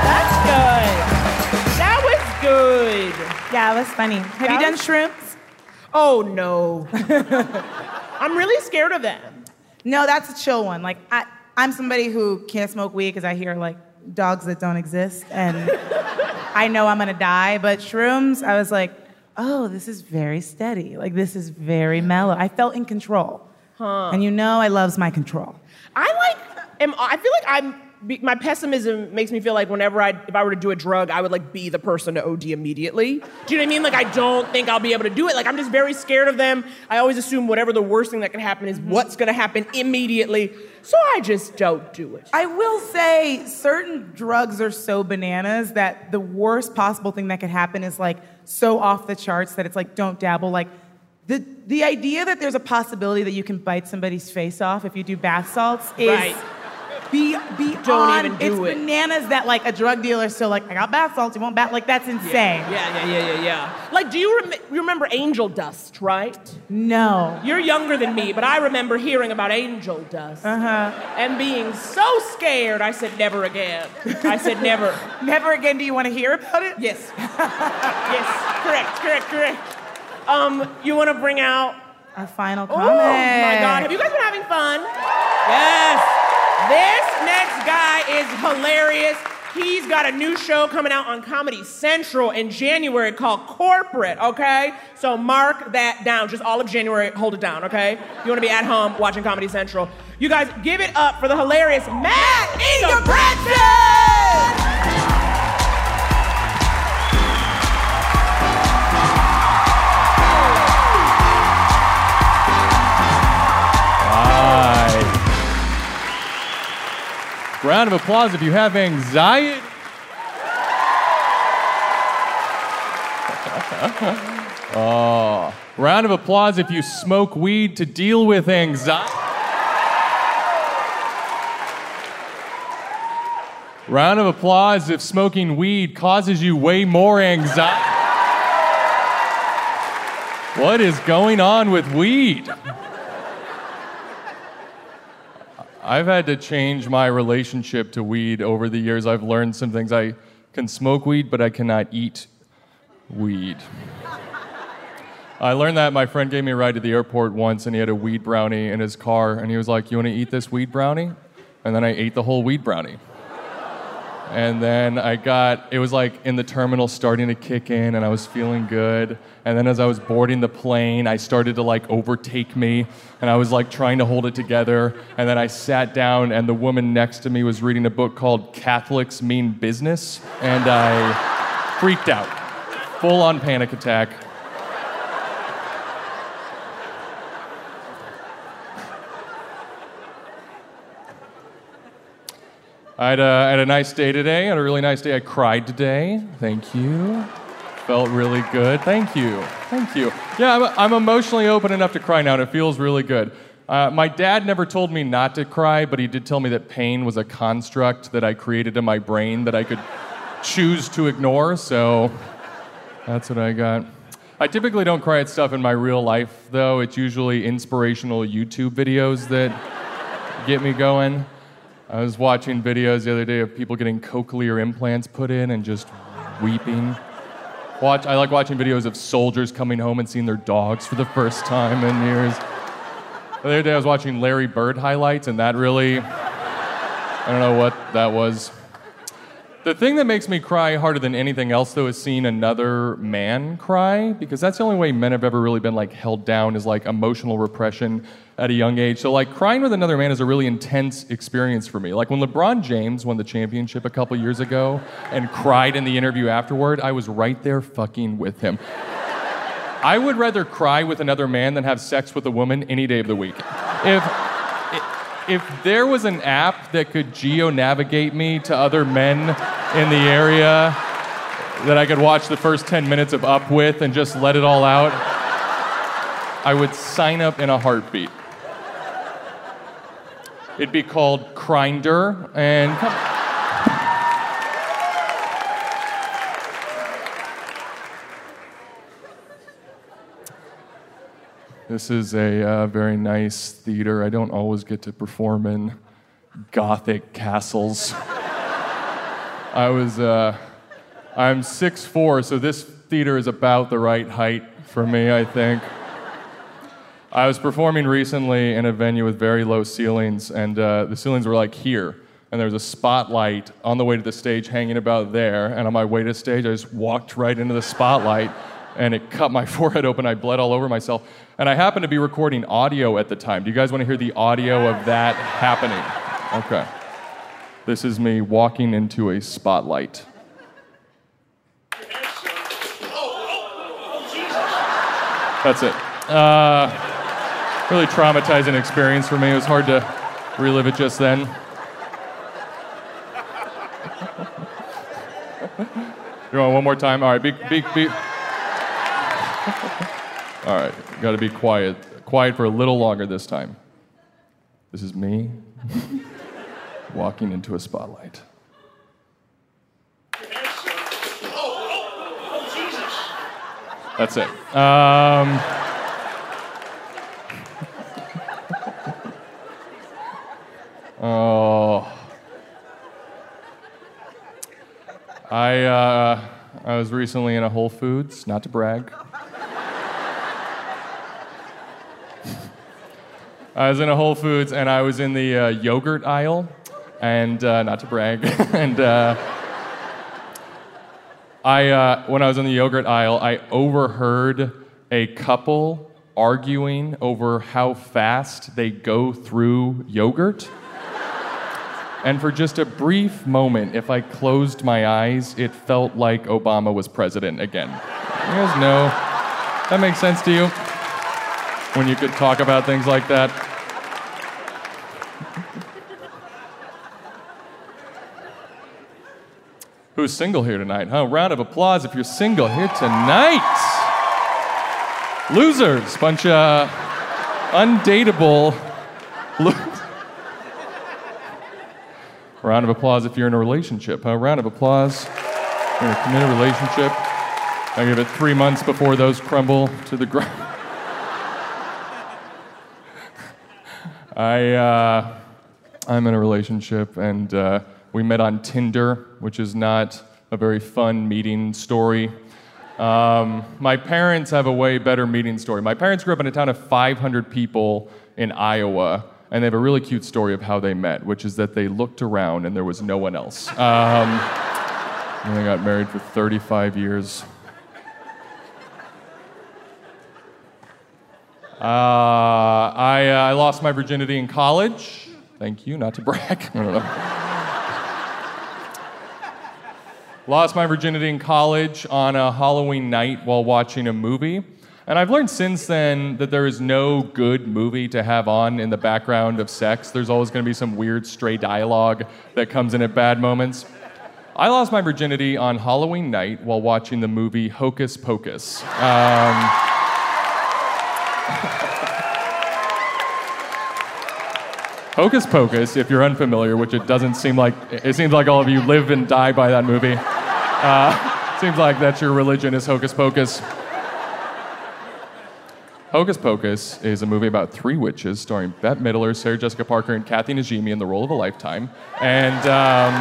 That's good. That was good. Yeah, it was funny. Have that you was... done shrimps? Oh, no. I'm really scared of them. No, that's a chill one. Like, I, I'm somebody who can't smoke weed because I hear, like, dogs that don't exist, and I know I'm gonna die, but shrooms, I was like, oh, this is very steady. Like, this is very mellow. I felt in control. Huh. And you know I loves my control. I like, am, I feel like I'm, my pessimism makes me feel like whenever I, if I were to do a drug, I would like be the person to O D immediately. Do you know what I mean? Like, I don't think I'll be able to do it. Like, I'm just very scared of them. I always assume whatever the worst thing that can happen is what's gonna happen immediately. So I just don't do it. I will say certain drugs are so bananas that the worst possible thing that could happen is like so off the charts that it's like, don't dabble. Like the the idea that there's a possibility that you can bite somebody's face off if you do bath salts is right. be, beyond, don't even do it's it. Bananas that like a drug dealer's still like, I got bath salts, you want bath, like that's insane. Yeah, yeah, yeah, yeah, yeah. yeah. Like, do you, rem- you remember angel dust, right? No. You're younger than me, but I remember hearing about angel dust. Uh-huh. And being so scared, I said never again. I said never. Never again, do you want to hear about it? Yes. yes, correct, correct, correct. Um, you want to bring out our final comment? Oh my God! Have you guys been having fun? Yes. This next guy is hilarious. He's got a new show coming out on Comedy Central in January called Corporate. Okay, so mark that down. Just all of January, hold it down. Okay, you want to be at home watching Comedy Central? You guys, give it up for the hilarious Matt Ingebretson. Round of applause if you have anxiety. oh. Round of applause if you smoke weed to deal with anxiety. Round of applause if smoking weed causes you way more anxiety. What is going on with weed? I've had to change my relationship to weed over the years. I've learned some things. I can smoke weed, but I cannot eat weed. I learned that. My friend gave me a ride to the airport once, and he had a weed brownie in his car, and he was like, you want to eat this weed brownie? And then I ate the whole weed brownie. And then I got, it was like in the terminal starting to kick in, and I was feeling good. And then as I was boarding the plane, I started to like overtake me, and I was like trying to hold it together. And then I sat down, and the woman next to me was reading a book called Catholics Mean Business, and I freaked out. Full on panic attack. I had, a, I had a nice day today. I had a really nice day. I cried today. Thank you. Felt really good. Thank you. Thank you. Yeah, I'm, I'm emotionally open enough to cry now, and it feels really good. Uh, my dad never told me not to cry, but he did tell me that pain was a construct that I created in my brain that I could choose to ignore, so that's what I got. I typically don't cry at stuff in my real life, though. It's usually inspirational YouTube videos that get me going. I was watching videos the other day of people getting cochlear implants put in and just weeping. Watch, I like watching videos of soldiers coming home and seeing their dogs for the first time in years. The other day I was watching Larry Bird highlights, and that really, I don't know what that was. The thing that makes me cry harder than anything else, though, is seeing another man cry, because that's the only way men have ever really been like held down is like emotional repression at a young age. So like crying with another man is a really intense experience for me. Like when LeBron James won the championship a couple years ago and cried in the interview afterward, I was right there fucking with him. I would rather cry with another man than have sex with a woman any day of the week. If if there was an app that could geo-navigate me to other men in the area that I could watch the first ten minutes of Up With and just let it all out, I would sign up in a heartbeat. It'd be called Grindr, and this is a uh, very nice theater. I don't always get to perform in gothic castles. I was, uh, I'm six foot four, so this theater is about the right height for me, I think. I was performing recently in a venue with very low ceilings, and uh, the ceilings were like here. and there was a spotlight on the way to the stage hanging about there, and on my way to stage, I just walked right into the spotlight, and it cut my forehead open. I bled all over myself. And I happened to be recording audio at the time. Do you guys want to hear the audio of that happening? Okay. This is me walking into a spotlight. That's it. Uh, really traumatizing experience for me. It was hard to relive it just then. You want one more time? All right. Be, be, be. All right. Got to be quiet. Quiet for a little longer this time. This is me walking into a spotlight. That's it. Um, oh, I uh, I was recently in a Whole Foods, not to brag. I was in a Whole Foods and I was in the uh, yogurt aisle, and uh, not to brag, and. Uh, I, uh, when I was in the yogurt aisle, I overheard a couple arguing over how fast they go through yogurt. And for just a brief moment, if I closed my eyes, it felt like Obama was president again. You guys know, that makes sense to you? When you could talk about things like that. Who's single here tonight, huh? Round of applause if you're single here tonight. Losers, bunch of undateable losers. Round of applause if you're in a relationship, huh? Round of applause if you're in a committed relationship. I give it three months before those crumble to the ground. I, uh, I'm in a relationship and... Uh, We met on Tinder, which is not a very fun meeting story. Um, my parents have a way better meeting story. My parents grew up in a town of five hundred people in Iowa, and they have a really cute story of how they met, which is that they looked around and there was no one else. Um, and they got married for thirty-five years. Uh, I, uh, I lost my virginity in college. Thank you, not to brag. I don't know. Lost my virginity in college on a Halloween night while watching a movie. And I've learned since then that there is no good movie to have on in the background of sex. There's always going to be some weird stray dialogue that comes in at bad moments. I lost my virginity on Halloween night while watching the movie Hocus Pocus. Um, Hocus Pocus, if you're unfamiliar, which it doesn't seem like, it seems like all of you live and die by that movie. Uh, seems like that's your religion is Hocus Pocus. Hocus Pocus is a movie about three witches starring Bette Midler, Sarah Jessica Parker, and Kathy Najimy in the role of a lifetime. And um,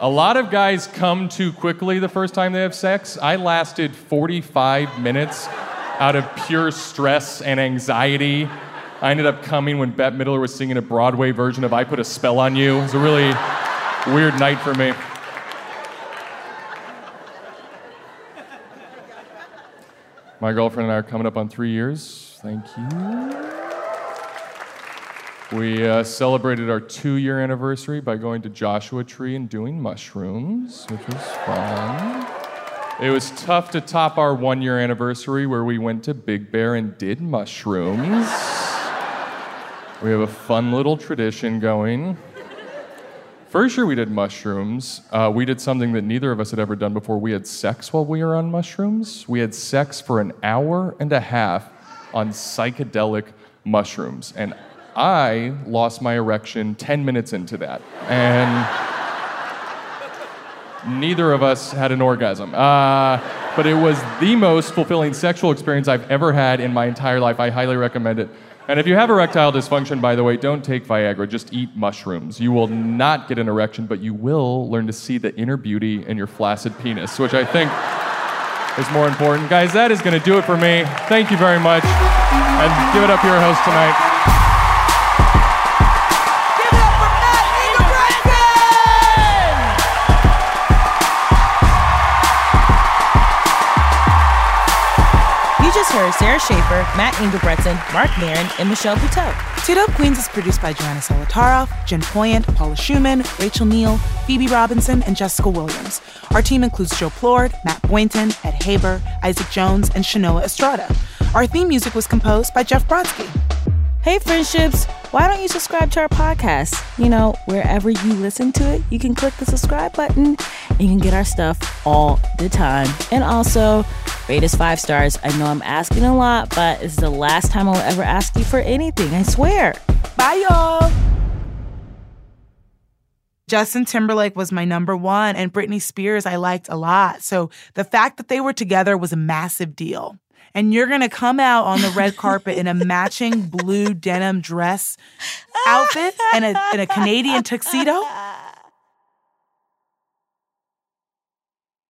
a lot of guys come too quickly the first time they have sex. I lasted forty-five minutes out of pure stress and anxiety. I ended up coming when Bette Midler was singing a Broadway version of I Put a Spell on You. It was a really... weird night for me. My girlfriend and I are coming up on three years. Thank you. We uh, celebrated our two-year anniversary by going to Joshua Tree and doing mushrooms, which was fun. It was tough to top our one-year anniversary where we went to Big Bear and did mushrooms. We have a fun little tradition going. First year we did mushrooms. Uh, we did something that neither of us had ever done before. We had sex while we were on mushrooms. We had sex for an hour and a half on psychedelic mushrooms. And I lost my erection ten minutes into that. And neither of us had an orgasm. Uh, but it was the most fulfilling sexual experience I've ever had in my entire life. I highly recommend it. And if you have erectile dysfunction, by the way, don't take Viagra, just eat mushrooms. You will not get an erection, but you will learn to see the inner beauty in your flaccid penis, which I think is more important. Guys, that is going to do it for me. Thank you very much. And give it up for your host tonight. Give it up Producers were Sara Schaefer, Matt Ingebretson, Marc Maron, and Michelle Buteau. two Dope Queens is produced by Joanna Solitaroff, Jen Poyant, Paula Schumann, Rachel Neal, Phoebe Robinson, and Jessica Williams. Our team includes Joe Plord, Matt Boynton, Ed Haber, Isaac Jones, and Shanoa Estrada. Our theme music was composed by Jeff Brodsky. Hey, friendships, why don't you subscribe to our podcast? You know, wherever you listen to it, you can click the subscribe button and you can get our stuff all the time. And also, rate us five stars. I know I'm asking a lot, but it's the last time I'll ever ask you for anything. I swear. Bye, y'all. Justin Timberlake was my number one, and Britney Spears I liked a lot. So the fact that they were together was a massive deal. And you're going to come out on the red carpet in a matching blue denim dress outfit and a, and a Canadian tuxedo?